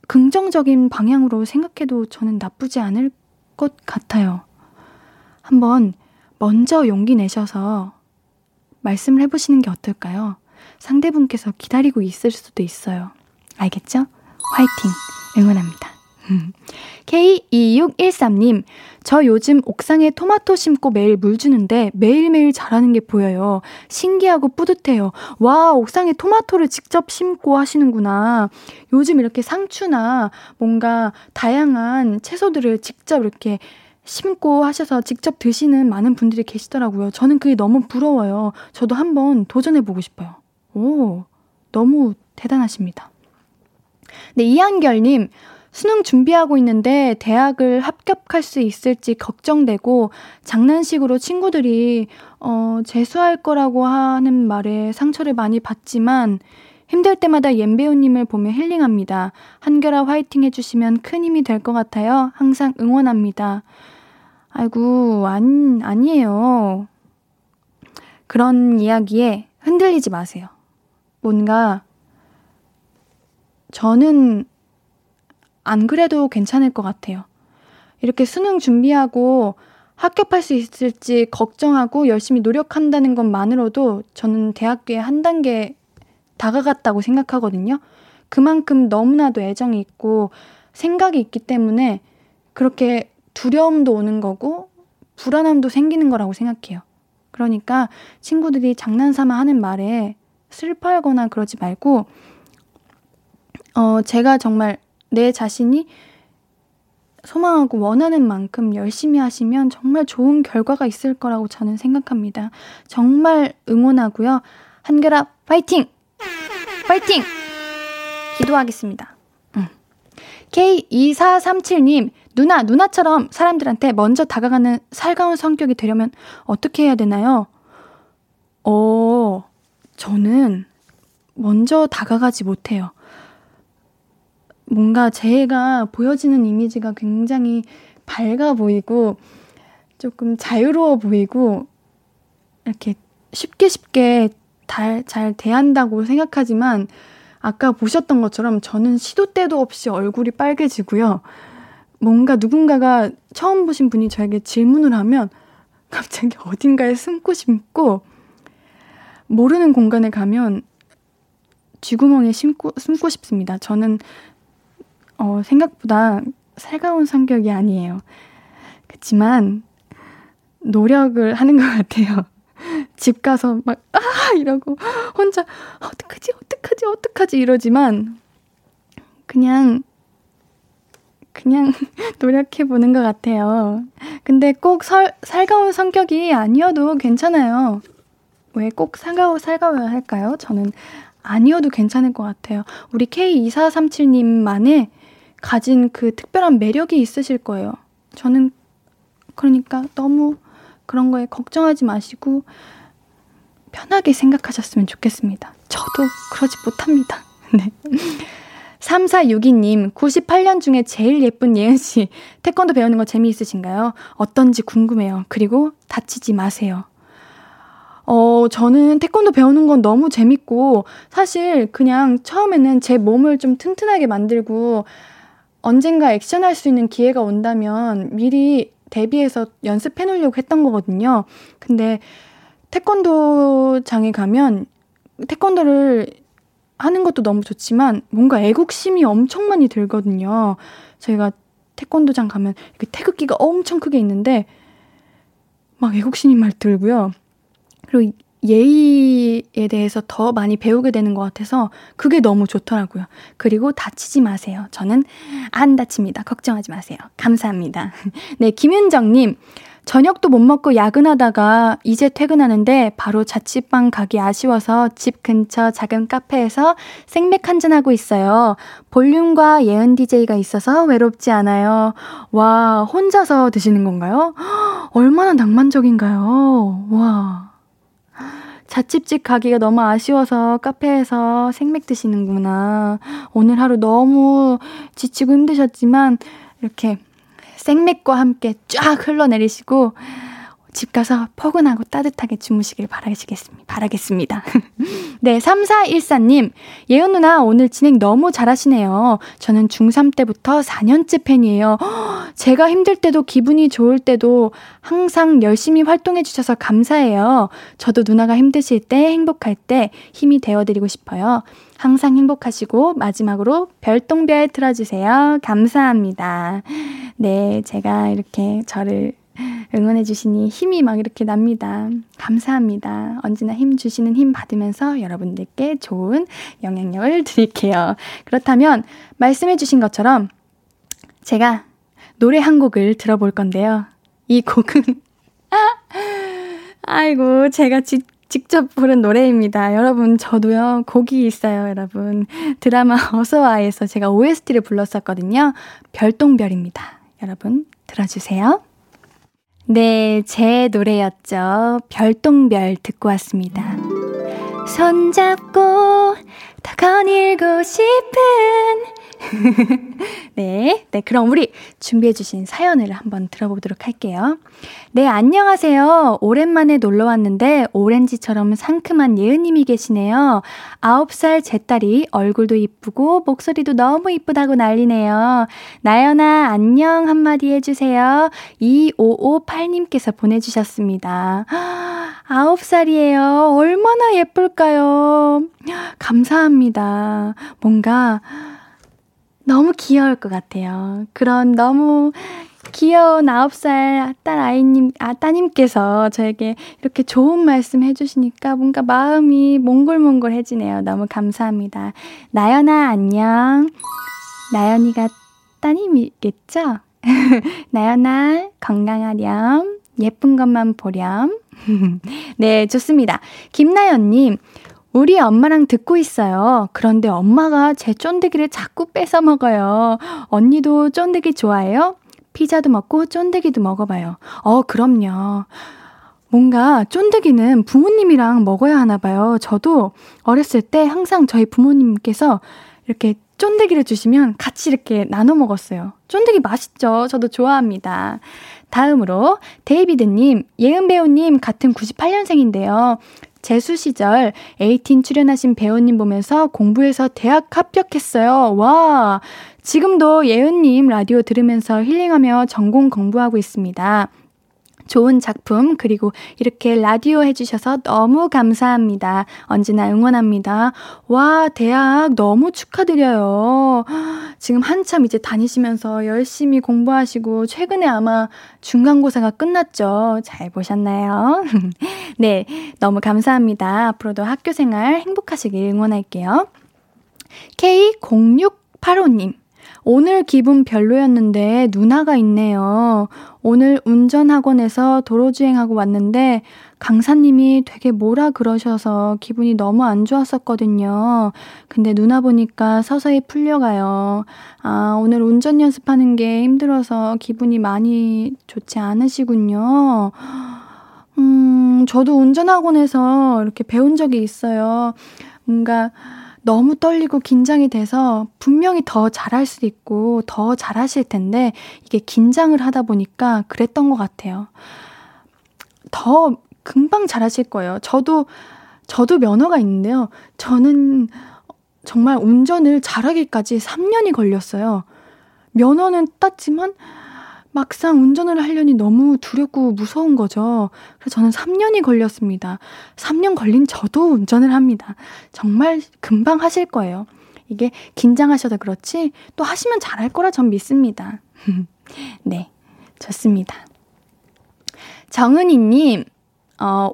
긍정적인 방향으로 생각해도 저는 나쁘지 않을 것 같아요. 한번 먼저 용기 내셔서 말씀을 해보시는 게 어떨까요? 상대분께서 기다리고 있을 수도 있어요. 알겠죠? 화이팅! 응원합니다. K2613님, 저 요즘 옥상에 토마토 심고 매일 물 주는데 매일매일 자라는 게 보여요. 신기하고 뿌듯해요. 와, 옥상에 토마토를 직접 심고 하시는구나. 요즘 이렇게 상추나 뭔가 다양한 채소들을 직접 이렇게 심고 하셔서 직접 드시는 많은 분들이 계시더라고요. 저는 그게 너무 부러워요. 저도 한번 도전해보고 싶어요. 오, 너무 대단하십니다. 네, 이한결님, 수능 준비하고 있는데 대학을 합격할 수 있을지 걱정되고 장난식으로 친구들이 재수할 거라고 하는 말에 상처를 많이 받지만 힘들 때마다 옌배우님을 보며 힐링합니다. 한결아 화이팅 해주시면 큰 힘이 될 것 같아요. 항상 응원합니다. 아이고, 아니에요. 그런 이야기에 흔들리지 마세요. 뭔가 저는 안 그래도 괜찮을 것 같아요. 이렇게 수능 준비하고 합격할 수 있을지 걱정하고 열심히 노력한다는 것만으로도 저는 대학교에 한 단계 다가갔다고 생각하거든요. 그만큼 너무나도 애정이 있고 생각이 있기 때문에 그렇게 두려움도 오는 거고 불안함도 생기는 거라고 생각해요. 그러니까 친구들이 장난삼아 하는 말에 슬퍼하거나 그러지 말고 제가 정말 내 자신이 소망하고 원하는 만큼 열심히 하시면 정말 좋은 결과가 있을 거라고 저는 생각합니다. 정말 응원하고요. 한결아 파이팅! 파이팅! 기도하겠습니다. K2437님, 누나처럼 사람들한테 먼저 다가가는 살가운 성격이 되려면 어떻게 해야 되나요? 저는 먼저 다가가지 못해요. 뭔가 제가 보여지는 이미지가 굉장히 밝아 보이고 조금 자유로워 보이고 이렇게 쉽게 잘 대한다고 생각하지만 아까 보셨던 것처럼 저는 시도 때도 없이 얼굴이 빨개지고요. 뭔가 누군가가 처음 보신 분이 저에게 질문을 하면 갑자기 어딘가에 숨고 싶고 모르는 공간에 가면 쥐구멍에 숨고 싶습니다. 저는 생각보다 살가운 성격이 아니에요. 그렇지만 노력을 하는 것 같아요. 집 가서 막 이러고 혼자 어떡하지 이러지만 그냥 노력해보는 것 같아요. 근데 꼭 살가운 성격이 아니어도 괜찮아요. 왜 꼭 살가워야 할까요? 저는 아니어도 괜찮을 것 같아요. 우리 K2437님만의 가진 그 특별한 매력이 있으실 거예요. 저는 그러니까 너무 그런 거에 걱정하지 마시고 편하게 생각하셨으면 좋겠습니다. 저도 그러지 못합니다. 네. 3462님, 98년 중에 제일 예쁜 예은씨, 태권도 배우는 거 재미있으신가요? 어떤지 궁금해요. 그리고 다치지 마세요. 저는 태권도 배우는 건 너무 재밌고, 사실 그냥 처음에는 제 몸을 좀 튼튼하게 만들고, 언젠가 액션할 수 있는 기회가 온다면 미리 대비해서 연습해 놓으려고 했던 거거든요. 근데 태권도장에 가면 태권도를 하는 것도 너무 좋지만 뭔가 애국심이 엄청 많이 들거든요. 저희가 태권도장 가면 태극기가 엄청 크게 있는데 막 애국심이 막 들고요. 그리고 예의에 대해서 더 많이 배우게 되는 것 같아서 그게 너무 좋더라고요. 그리고 다치지 마세요. 저는 안 다칩니다. 걱정하지 마세요. 감사합니다. 네, 김윤정님. 저녁도 못 먹고 야근하다가 이제 퇴근하는데 바로 자취방 가기 아쉬워서 집 근처 작은 카페에서 생맥 한잔하고 있어요. 볼륨과 예은 DJ가 있어서 외롭지 않아요. 와, 혼자서 드시는 건가요? 얼마나 낭만적인가요? 와, 자취집 가기가 너무 아쉬워서 카페에서 생맥 드시는구나. 오늘 하루 너무 지치고 힘드셨지만 이렇게 생맥과 함께 쫙 흘러내리시고 집 가서 포근하고 따뜻하게 주무시길 바라겠습니다. 네, 3414님. 예은 누나 오늘 진행 너무 잘하시네요. 저는 중3 때부터 4년째 팬이에요. 제가 힘들 때도 기분이 좋을 때도 항상 열심히 활동해 주셔서 감사해요. 저도 누나가 힘드실 때 행복할 때 힘이 되어드리고 싶어요. 항상 행복하시고 마지막으로 별똥별 틀어주세요. 감사합니다. 네, 제가 이렇게 저를 응원해 주시니 힘이 막 이렇게 납니다. 감사합니다. 언제나 힘 주시는 힘 받으면서 여러분들께 좋은 영향력을 드릴게요. 그렇다면 말씀해 주신 것처럼 제가 노래 한 곡을 들어볼 건데요. 이 곡은 아이고 제가 직접 부른 노래입니다. 여러분 저도요 곡이 있어요. 여러분 드라마 어서와에서 제가 OST를 불렀었거든요. 별똥별입니다. 여러분 들어주세요. 네, 제 노래였죠. 별똥별 듣고 왔습니다. 손잡고 더 거닐고 싶은 네, 그럼 우리 준비해주신 사연을 한번 들어보도록 할게요. 네, 안녕하세요. 오랜만에 놀러왔는데 오렌지처럼 상큼한 예은님이 계시네요. 9살 제 딸이 얼굴도 이쁘고 목소리도 너무 이쁘다고 난리네요. 나연아 안녕 한마디 해주세요. 2558님께서 보내주셨습니다. 9살이에요. 얼마나 예쁠까요? 감사합니다. 뭔가 너무 귀여울 것 같아요. 그런 너무 귀여운 9살 따님께서 저에게 이렇게 좋은 말씀 해주시니까 뭔가 마음이 몽글몽글해지네요. 너무 감사합니다. 나연아 안녕. 나연이가 따님이겠죠? 나연아 건강하렴. 예쁜 것만 보렴. 네, 좋습니다. 김나연님. 우리 엄마랑 듣고 있어요. 그런데 엄마가 제 쫀득이를 자꾸 뺏어 먹어요. 언니도 쫀득이 좋아해요? 피자도 먹고 쫀득이도 먹어봐요. 그럼요. 뭔가 쫀득이는 부모님이랑 먹어야 하나 봐요. 저도 어렸을 때 항상 저희 부모님께서 이렇게 쫀득이를 주시면 같이 이렇게 나눠 먹었어요. 쫀득이 맛있죠? 저도 좋아합니다. 다음으로 데이비드님, 예은 배우님 같은 98년생인데요. 재수 시절 에이틴 출연하신 배우님 보면서 공부해서 대학 합격했어요. 와, 지금도 예은님 라디오 들으면서 힐링하며 전공 공부하고 있습니다. 좋은 작품 그리고 이렇게 라디오 해주셔서 너무 감사합니다. 언제나 응원합니다. 와, 대학 너무 축하드려요. 지금 한참 이제 다니시면서 열심히 공부하시고 최근에 아마 중간고사가 끝났죠. 잘 보셨나요? 네, 너무 감사합니다. 앞으로도 학교생활 행복하시길 응원할게요. K0685님 오늘 기분 별로였는데 누나가 있네요. 오늘 운전학원에서 도로주행하고 왔는데 강사님이 되게 뭐라 그러셔서 기분이 너무 안 좋았었거든요. 근데 누나 보니까 서서히 풀려가요. 아, 오늘 운전 연습하는 게 힘들어서 기분이 많이 좋지 않으시군요. 저도 운전학원에서 이렇게 배운 적이 있어요. 뭔가 너무 떨리고 긴장이 돼서 분명히 더 잘할 수도 있고 더 잘하실 텐데 이게 긴장을 하다 보니까 그랬던 것 같아요. 더 금방 잘하실 거예요. 저도 면허가 있는데요. 저는 정말 운전을 잘하기까지 3년이 걸렸어요. 면허는 땄지만 막상 운전을 하려니 너무 두렵고 무서운 거죠. 그래서 저는 3년이 걸렸습니다. 3년 걸린 저도 운전을 합니다. 정말 금방 하실 거예요. 이게 긴장하셔서 그렇지 또 하시면 잘할 거라 전 믿습니다. 네, 좋습니다. 정은이님,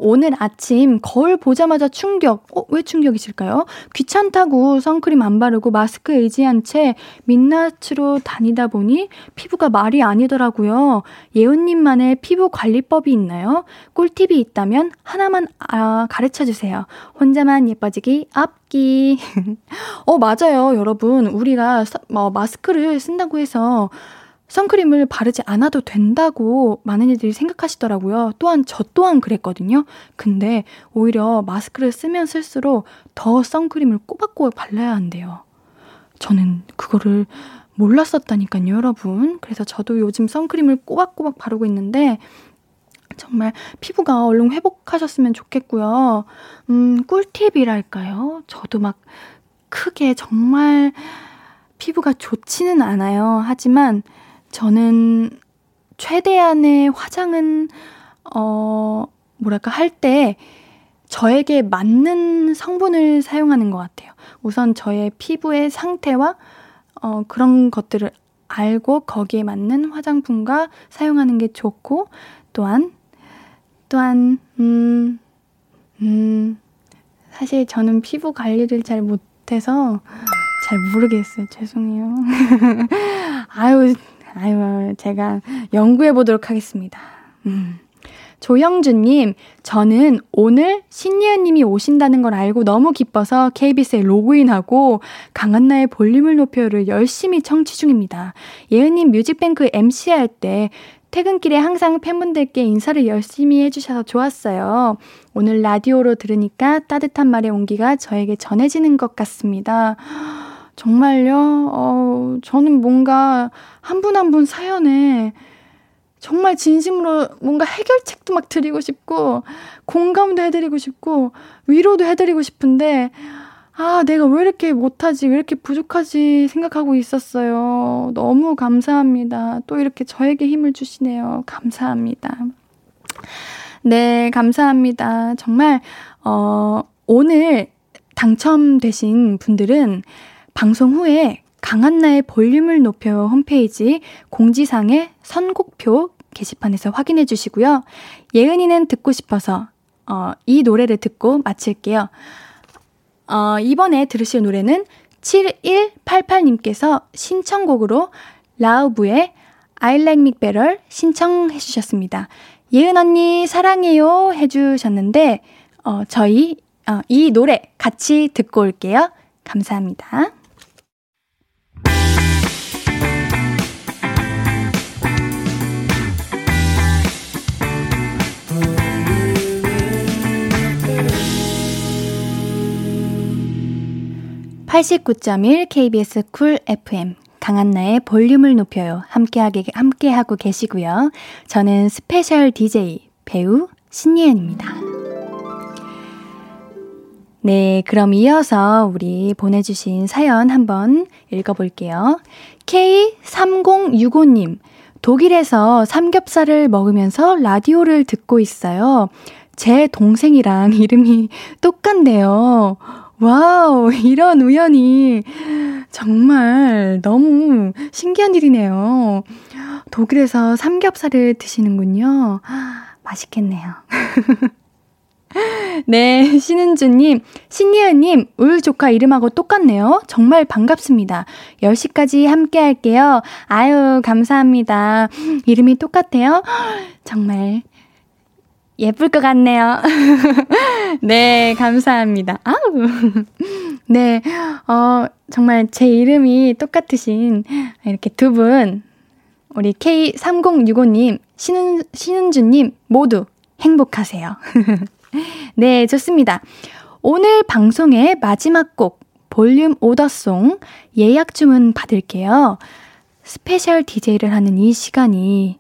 오늘 아침 거울 보자마자 충격. 왜 충격이실까요? 귀찮다고 선크림 안 바르고 마스크 의지한 채 민낯으로 다니다 보니 피부가 말이 아니더라고요. 예은님만의 피부 관리법이 있나요? 꿀팁이 있다면 하나만 가르쳐주세요. 혼자만 예뻐지기 앞기. 맞아요, 여러분. 우리가 마스크를 쓴다고 해서 선크림을 바르지 않아도 된다고 많은 이들이 생각하시더라고요. 또한 저 또한 그랬거든요. 근데 오히려 마스크를 쓰면 쓸수록 더 선크림을 꼬박꼬박 발라야 한대요. 저는 그거를 몰랐었다니까요, 여러분. 그래서 저도 요즘 선크림을 꼬박꼬박 바르고 있는데 정말 피부가 얼른 회복하셨으면 좋겠고요. 꿀팁이랄까요? 저도 막 크게 정말 피부가 좋지는 않아요. 하지만 저는 최대한의 화장은 할 때 저에게 맞는 성분을 사용하는 것 같아요. 우선 저의 피부의 상태와 그런 것들을 알고 거기에 맞는 화장품과 사용하는 게 좋고 또한 사실 저는 피부 관리를 잘 못해서 잘 모르겠어요. 죄송해요. 아유, 제가 연구해보도록 하겠습니다. 조영준님, 저는 오늘 신예은님이 오신다는 걸 알고 너무 기뻐서 KBS에 로그인하고 강한나의 볼륨을 높여를 열심히 청취 중입니다. 예은님 뮤직뱅크 MC할 때 퇴근길에 항상 팬분들께 인사를 열심히 해주셔서 좋았어요. 오늘 라디오로 들으니까 따뜻한 말의 온기가 저에게 전해지는 것 같습니다. 정말요? 저는 뭔가 한 분 한 분 사연에 정말 진심으로 뭔가 해결책도 막 드리고 싶고 공감도 해드리고 싶고 위로도 해드리고 싶은데 내가 왜 이렇게 못하지? 왜 이렇게 부족하지? 생각하고 있었어요. 너무 감사합니다. 또 이렇게 저에게 힘을 주시네요. 감사합니다. 네, 감사합니다. 정말 오늘 당첨되신 분들은 방송 후에 강한나의 볼륨을 높여요 홈페이지 공지사항의 선곡표 게시판에서 확인해 주시고요. 예은이는 듣고 싶어서 이 노래를 듣고 마칠게요. 이번에 들으실 노래는 7188님께서 신청곡으로 라우브의 I like me better 신청해 주셨습니다. 예은 언니 사랑해요 해주셨는데 저희 이 노래 같이 듣고 올게요. 감사합니다. (89.1) KBS 쿨 FM 강한나의 볼륨을 높여요. 함께하고 계시고요. 저는 스페셜 DJ 배우 신예은입니다. 네, 그럼 이어서 우리 보내주신 사연 한번 읽어볼게요. K3065님, 독일에서 삼겹살을 먹으면서 라디오를 듣고 있어요. 제 동생이랑 이름이 똑같네요. 와우, 이런 우연이 정말 너무 신기한 일이네요. 독일에서 삼겹살을 드시는군요. 맛있겠네요. 네, 신은주님, 신예은님, 울 조카 이름하고 똑같네요. 정말 반갑습니다. 10시까지 함께 할게요. 아유, 감사합니다. 이름이 똑같아요. 정말 예쁠 것 같네요. 네, 감사합니다. 아우. 네, 정말 제 이름이 똑같으신 이렇게 두 분, 우리 K3065님, 신은주님 모두 행복하세요. 네, 좋습니다. 오늘 방송의 마지막 곡 볼륨 오더송 예약 주문 받을게요. 스페셜 DJ를 하는 이 시간이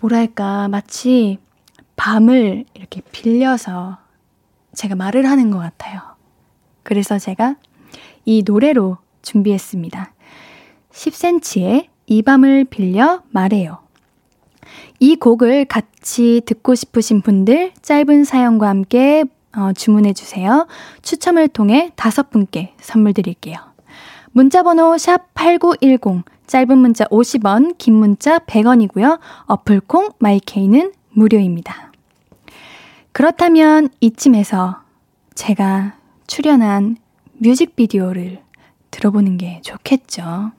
뭐랄까 마치 밤을 이렇게 빌려서 제가 말을 하는 것 같아요. 그래서 제가 이 노래로 준비했습니다. 10cm의 이 밤을 빌려 말해요. 이 곡을 같이 듣고 싶으신 분들 짧은 사연과 함께 주문해주세요. 추첨을 통해 5분께 선물 드릴게요. 문자번호 샵8910, 짧은 문자 50원, 긴 문자 100원이고요. 어플콩 마이케이는 무료입니다. 그렇다면 이쯤에서 제가 출연한 뮤직비디오를 들어보는 게 좋겠죠.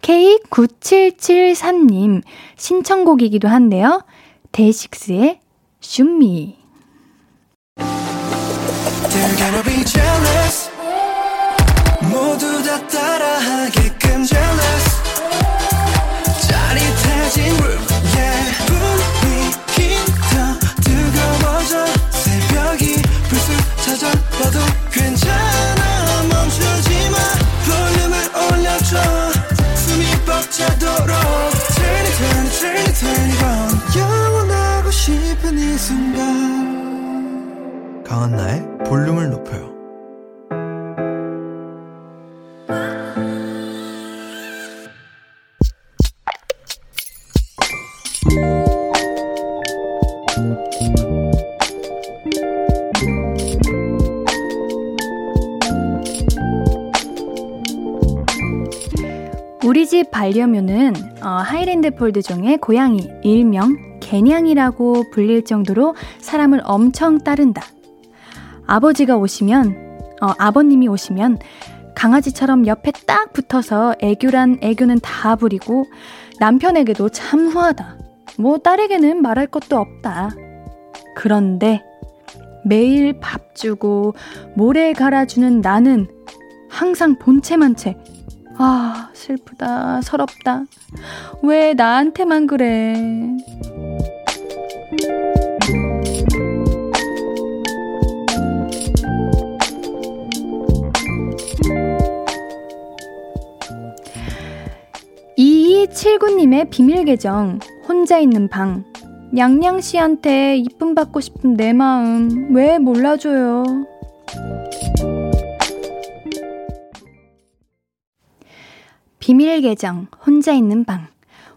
K9773님 신청곡이기도 한데요. 데이식스의 Shoot Me. They're gonna be jealous. 모두 다 따라하게끔 jealous. 짜릿해진 groove, yeah. 분위기 더 뜨거워져. 새벽이 불쑥 찾아와도 괜찮아. 멈추지 마. 볼륨을 올려줘. 자도록 turn it round 영원하고 싶은 이 순간 강한나의 볼륨을 높여요. 우리 집 반려묘는 하이랜드 폴드종의 고양이, 일명 개냥이라고 불릴 정도로 사람을 엄청 따른다. 아버님이 오시면 강아지처럼 옆에 딱 붙어서 애교는 다 부리고 남편에게도 참 후하다. 뭐 딸에게는 말할 것도 없다. 그런데 매일 밥 주고 모래 갈아주는 나는 항상 본체만 채 아, 슬프다, 서럽다. 왜 나한테만 그래? 이이칠구님의 비밀 계정, 혼자 있는 방. 냥냥씨한테 이쁨 받고 싶은 내 마음, 왜 몰라줘요? 비밀 계정, 혼자 있는 방.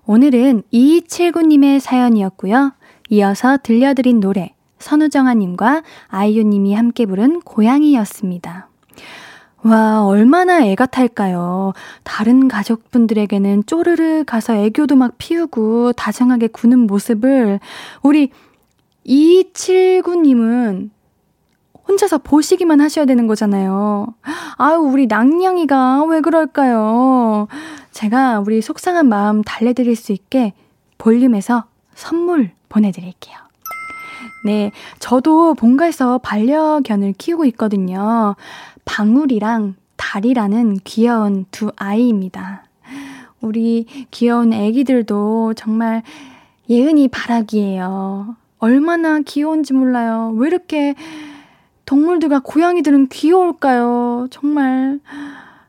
오늘은 2279님의 사연이었고요. 이어서 들려드린 노래, 선우정아님과 아이유님이 함께 부른 고양이였습니다. 와, 얼마나 애가 탈까요? 다른 가족분들에게는 쪼르르 가서 애교도 막 피우고 다정하게 구는 모습을 우리 2279님은 혼자서 보시기만 하셔야 되는 거잖아요. 아유, 우리 냥냥이가 왜 그럴까요? 제가 우리 속상한 마음 달래드릴 수 있게 볼륨에서 선물 보내드릴게요. 네, 저도 본가에서 반려견을 키우고 있거든요. 방울이랑 달이라는 귀여운 두 아이입니다. 우리 귀여운 애기들도 정말 예은이 바라기예요. 얼마나 귀여운지 몰라요. 왜 이렇게 동물들과 고양이들은 귀여울까요? 정말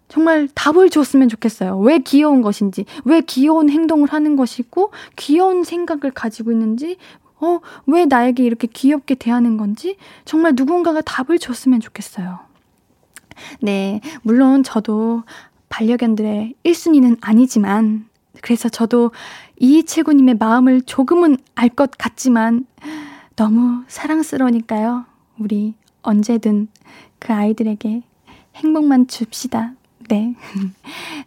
정말 답을 줬으면 좋겠어요. 왜 귀여운 것인지, 왜 귀여운 행동을 하는 것이고 귀여운 생각을 가지고 있는지, 왜 나에게 이렇게 귀엽게 대하는 건지 정말 누군가가 답을 줬으면 좋겠어요. 네, 물론 저도 반려견들의 1순위는 아니지만, 그래서 저도 이이칠구님의 마음을 조금은 알 것 같지만 너무 사랑스러우니까요. 우리 언제든 그 아이들에게 행복만 줍시다. 네,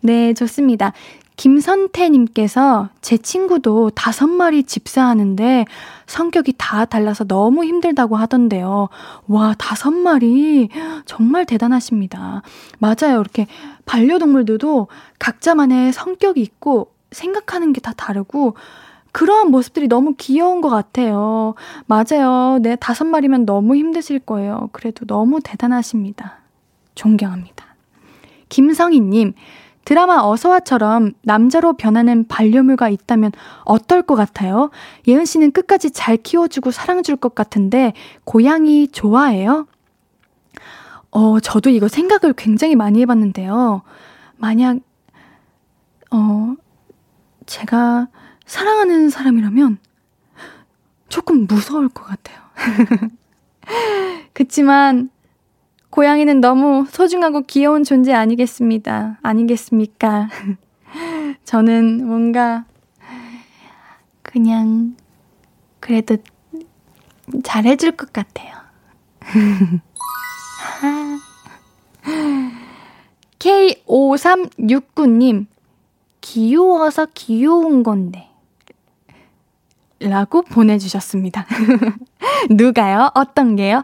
네, 좋습니다. 김선태님께서 제 친구도 5마리 집사하는데 성격이 다 달라서 너무 힘들다고 하던데요. 와, 5마리 정말 대단하십니다. 맞아요. 이렇게 반려동물들도 각자만의 성격이 있고 생각하는 게 다 다르고 그러한 모습들이 너무 귀여운 것 같아요. 맞아요. 네, 5마리면 너무 힘드실 거예요. 그래도 너무 대단하십니다. 존경합니다. 김성희님, 드라마 어서와처럼 남자로 변하는 반려물가 있다면 어떨 것 같아요? 예은 씨는 끝까지 잘 키워주고 사랑 줄 것 같은데 고양이 좋아해요? 저도 이거 생각을 굉장히 많이 해봤는데요. 만약 제가 사랑하는 사람이라면 조금 무서울 것 같아요. 그치만 고양이는 너무 소중하고 귀여운 존재 아니겠습니까? 저는 뭔가 그냥 그래도 잘해줄 것 같아요. K5369님, 귀여워서 귀여운 건데 라고 보내주셨습니다. 누가요? 어떤 게요?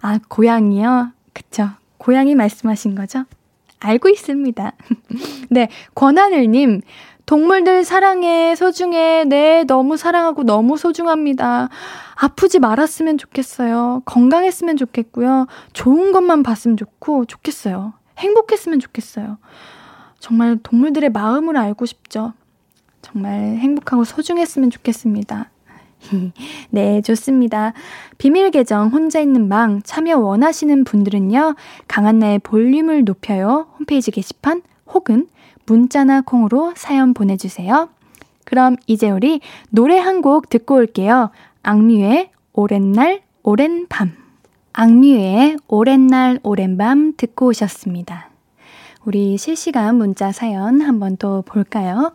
아, 고양이요? 그쵸. 고양이 말씀하신 거죠? 알고 있습니다. 네, 권하늘님, 동물들 사랑해, 소중해. 네, 너무 사랑하고 너무 소중합니다. 아프지 말았으면 좋겠어요. 건강했으면 좋겠고요. 좋은 것만 봤으면 좋겠어요. 행복했으면 좋겠어요. 정말 동물들의 마음을 알고 싶죠. 정말 행복하고 소중했으면 좋겠습니다. 네, 좋습니다. 비밀 계정 혼자 있는 방 참여 원하시는 분들은요, 강한나의 볼륨을 높여요 홈페이지 게시판 혹은 문자나 콩으로 사연 보내주세요. 그럼 이제 우리 노래 한 곡 듣고 올게요. 악뮤의 오랜 날 오랜 밤. 악뮤의 오랜 날 오랜 밤 듣고 오셨습니다. 우리 실시간 문자 사연 한 번 더 볼까요?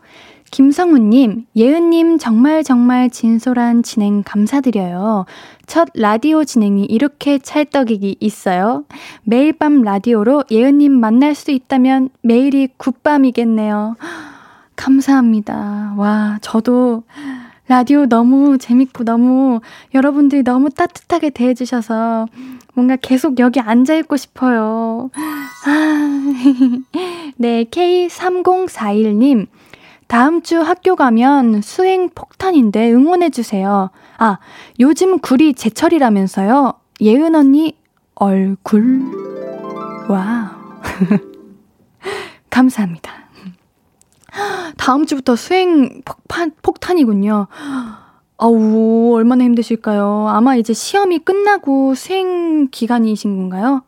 김성훈님, 예은님 정말 진솔한 진행 감사드려요. 첫 라디오 진행이 이렇게 찰떡이기 있어요. 매일 밤 라디오로 예은님 만날 수 있다면 매일이 굿밤이겠네요. 감사합니다. 와, 저도 라디오 너무 재밌고 너무 여러분들이 너무 따뜻하게 대해주셔서 뭔가 계속 여기 앉아있고 싶어요. 네, K3041님, 다음 주 학교 가면 수행 폭탄인데 응원해주세요. 아, 요즘 굴이 제철이라면서요. 예은 언니 얼굴. 와우. 감사합니다. 다음 주부터 수행 폭탄이군요. 아우, 얼마나 힘드실까요? 아마 이제 시험이 끝나고 수행 기간이신 건가요?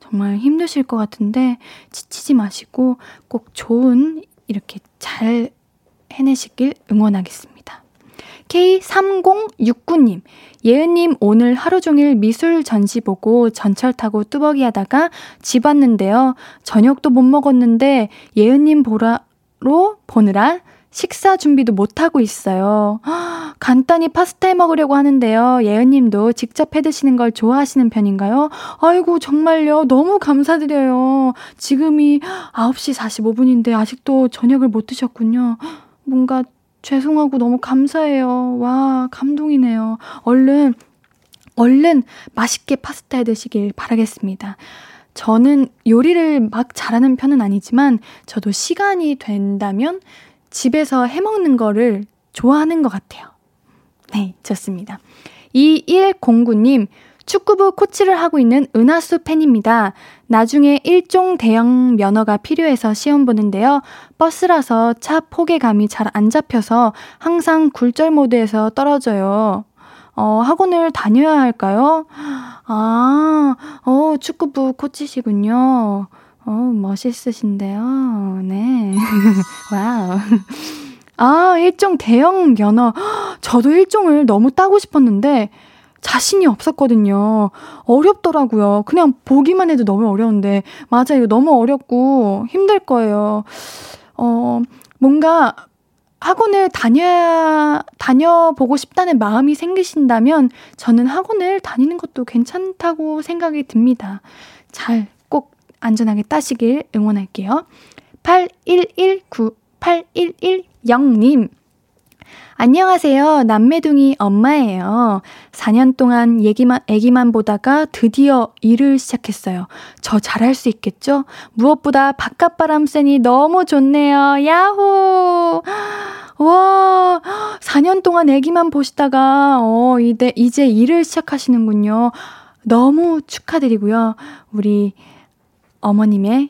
정말 힘드실 것 같은데 지치지 마시고 꼭 좋은 이렇게 잘 해내시길 응원하겠습니다. K3069님, 예은님 오늘 하루 종일 미술 전시 보고 전철 타고 뚜벅이 하다가 집 왔는데요. 저녁도 못 먹었는데 예은님 보느라 식사 준비도 못하고 있어요. 간단히 파스타 해 먹으려고 하는데요. 예은님도 직접 해 드시는 걸 좋아하시는 편인가요? 아이고, 정말요. 너무 감사드려요. 지금이 9시 45분인데 아직도 저녁을 못 드셨군요. 뭔가 죄송하고 너무 감사해요. 와, 감동이네요. 얼른 맛있게 파스타 해 드시길 바라겠습니다. 저는 요리를 막 잘하는 편은 아니지만 저도 시간이 된다면 집에서 해먹는 거를 좋아하는 것 같아요. 네, 좋습니다. 2109님, 축구부 코치를 하고 있는 은하수 팬입니다. 나중에 일종 대형 면허가 필요해서 시험 보는데요. 버스라서 차 포개감이 잘 안 잡혀서 항상 굴절 모드에서 떨어져요. 학원을 다녀야 할까요? 아, 축구부 코치시군요. 멋있으신데요. 네. 와우. 아, 일종 대형 면허. 저도 일종을 너무 따고 싶었는데 자신이 없었거든요. 어렵더라고요. 그냥 보기만 해도 너무 어려운데. 맞아요. 이거 너무 어렵고 힘들 거예요. 뭔가 학원을 다녀보고 싶다는 마음이 생기신다면 저는 학원을 다니는 것도 괜찮다고 생각이 듭니다. 잘 안전하게 따시길 응원할게요. 8119 8110님. 안녕하세요. 남매둥이 엄마예요. 4년 동안 애기만 보다가 드디어 일을 시작했어요. 저 잘할 수 있겠죠? 무엇보다 바깥바람 쐬니 너무 좋네요. 야호! 와, 4년 동안 애기만 보시다가 이제 일을 시작하시는군요. 너무 축하드리고요. 우리 어머님의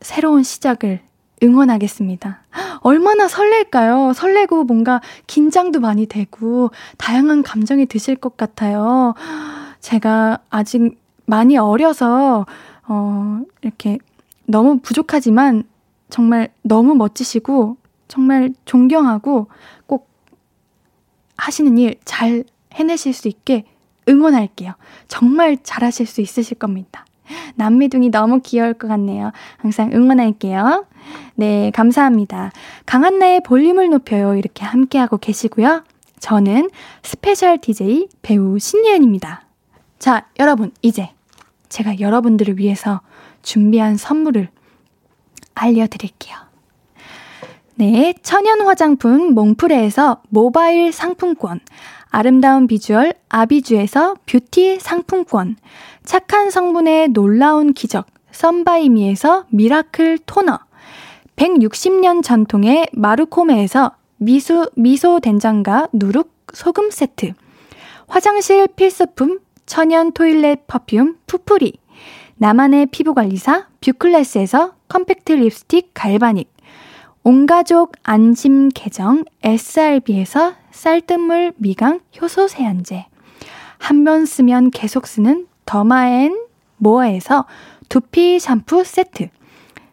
새로운 시작을 응원하겠습니다. 얼마나 설렐까요? 설레고 뭔가 긴장도 많이 되고 다양한 감정이 드실 것 같아요. 제가 아직 많이 어려서 이렇게 너무 부족하지만 정말 너무 멋지시고 정말 존경하고 꼭 하시는 일 잘 해내실 수 있게 응원할게요. 정말 잘하실 수 있으실 겁니다. 남미둥이 너무 귀여울 것 같네요. 항상 응원할게요. 네, 감사합니다. 강한나의 볼륨을 높여요. 이렇게 함께하고 계시고요. 저는 스페셜 DJ 배우 신예은입니다. 자, 여러분, 이제 제가 여러분들을 위해서 준비한 선물을 알려드릴게요. 네, 천연 화장품 몽프레에서 모바일 상품권, 아름다운 비주얼 아비주에서 뷰티 상품권, 착한 성분의 놀라운 기적 썬바이미에서 미라클 토너, 160년 전통의 마루코메에서 미소 된장과 누룩 소금 세트, 화장실 필수품 천연 토일렛 퍼퓸 푸프리, 나만의 피부관리사 뷰클래스에서 컴팩트 립스틱 갈바닉, 온가족 안심 계정 SRB에서 쌀뜨물 미강 효소 세안제, 한 번 쓰면 계속 쓰는 더마앤 모어에서 두피 샴푸 세트,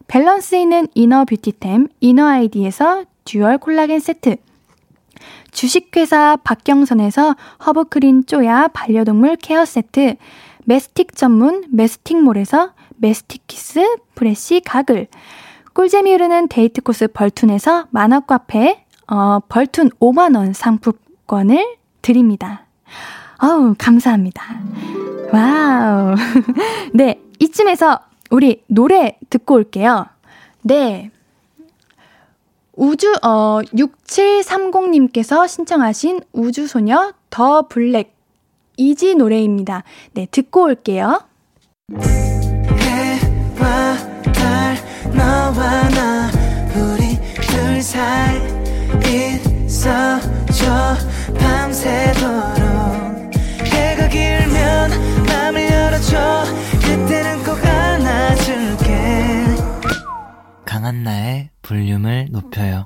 밸런스 있는 이너 뷰티템 이너 아이디에서 듀얼 콜라겐 세트, 주식회사 박경선에서 허브크린 쪼야 반려동물 케어 세트, 메스틱 전문 메스틱몰에서 메스틱키스 프레쉬 가글, 꿀잼이 흐르는 데이트 코스 벌툰에서 만화 카페 벌툰 5만원 상품권을 드립니다. 어우, 감사합니다. 와우. 네, 이쯤에서 우리 노래 듣고 올게요. 네. 6730님께서 신청하신 우주소녀 더 블랙 이지 노래입니다. 네, 듣고 올게요. 너와 나 우리 둘 사이 있어줘 밤새도록 해가 길면 맘을 열어줘 그때는 꼭 안아줄게 강한나의 볼륨을 높여요.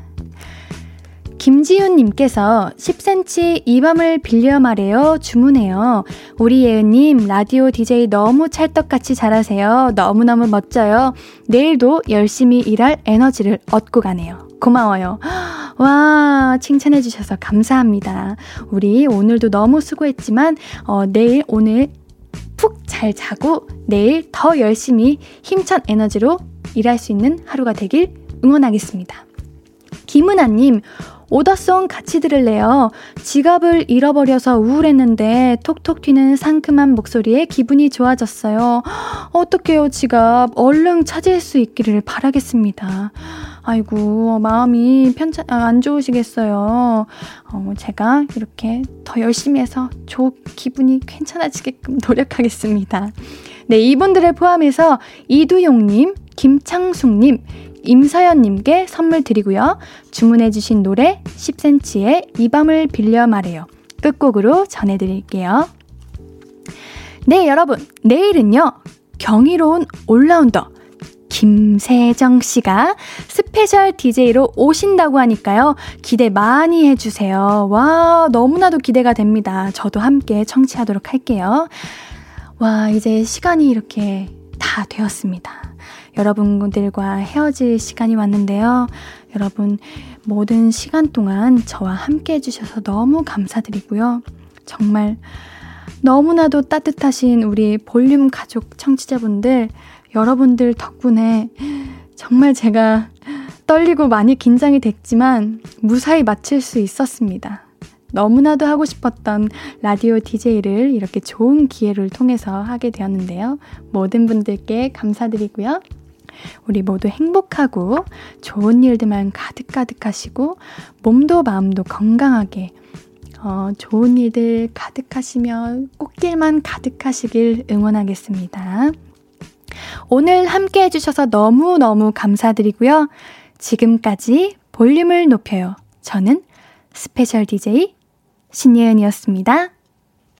김지윤님께서 10cm 이 밤을 빌려 말해요 주문해요. 우리 예은님 라디오 DJ 너무 찰떡같이 잘하세요. 너무너무 멋져요. 내일도 열심히 일할 에너지를 얻고 가네요. 고마워요. 와, 칭찬해주셔서 감사합니다. 우리 오늘도 너무 수고했지만 내일 오늘 푹 잘 자고 내일 더 열심히 힘찬 에너지로 일할 수 있는 하루가 되길 응원하겠습니다. 김은아님 오더송 같이 들을래요. 지갑을 잃어버려서 우울했는데 톡톡 튀는 상큼한 목소리에 기분이 좋아졌어요. 어떡해요, 지갑. 얼른 찾을 수 있기를 바라겠습니다. 아이고, 마음이 안 좋으시겠어요. 제가 이렇게 더 열심히 해서 기분이 괜찮아지게끔 노력하겠습니다. 네, 이분들을 포함해서 이두용님, 김창숙님, 임서연님께 선물 드리고요. 주문해주신 노래 10cm의 이 밤을 빌려 말해요. 끝곡으로 전해드릴게요. 네, 여러분. 내일은요. 경이로운 올라운더 김세정씨가 스페셜 DJ로 오신다고 하니까요. 기대 많이 해주세요. 와, 너무나도 기대가 됩니다. 저도 함께 청취하도록 할게요. 와, 이제 시간이 이렇게 다 되었습니다. 여러분들과 헤어질 시간이 왔는데요. 여러분 모든 시간 동안 저와 함께 해주셔서 너무 감사드리고요. 정말 너무나도 따뜻하신 우리 볼륨 가족 청취자분들, 여러분들 덕분에 정말 제가 떨리고 많이 긴장이 됐지만 무사히 마칠 수 있었습니다. 너무나도 하고 싶었던 라디오 DJ를 이렇게 좋은 기회를 통해서 하게 되었는데요. 모든 분들께 감사드리고요. 우리 모두 행복하고 좋은 일들만 가득가득 하시고 몸도 마음도 건강하게 좋은 일들 가득하시며 꽃길만 가득하시길 응원하겠습니다. 오늘 함께 해주셔서 너무너무 감사드리고요. 지금까지 볼륨을 높여요. 저는 스페셜 DJ 신예은이었습니다.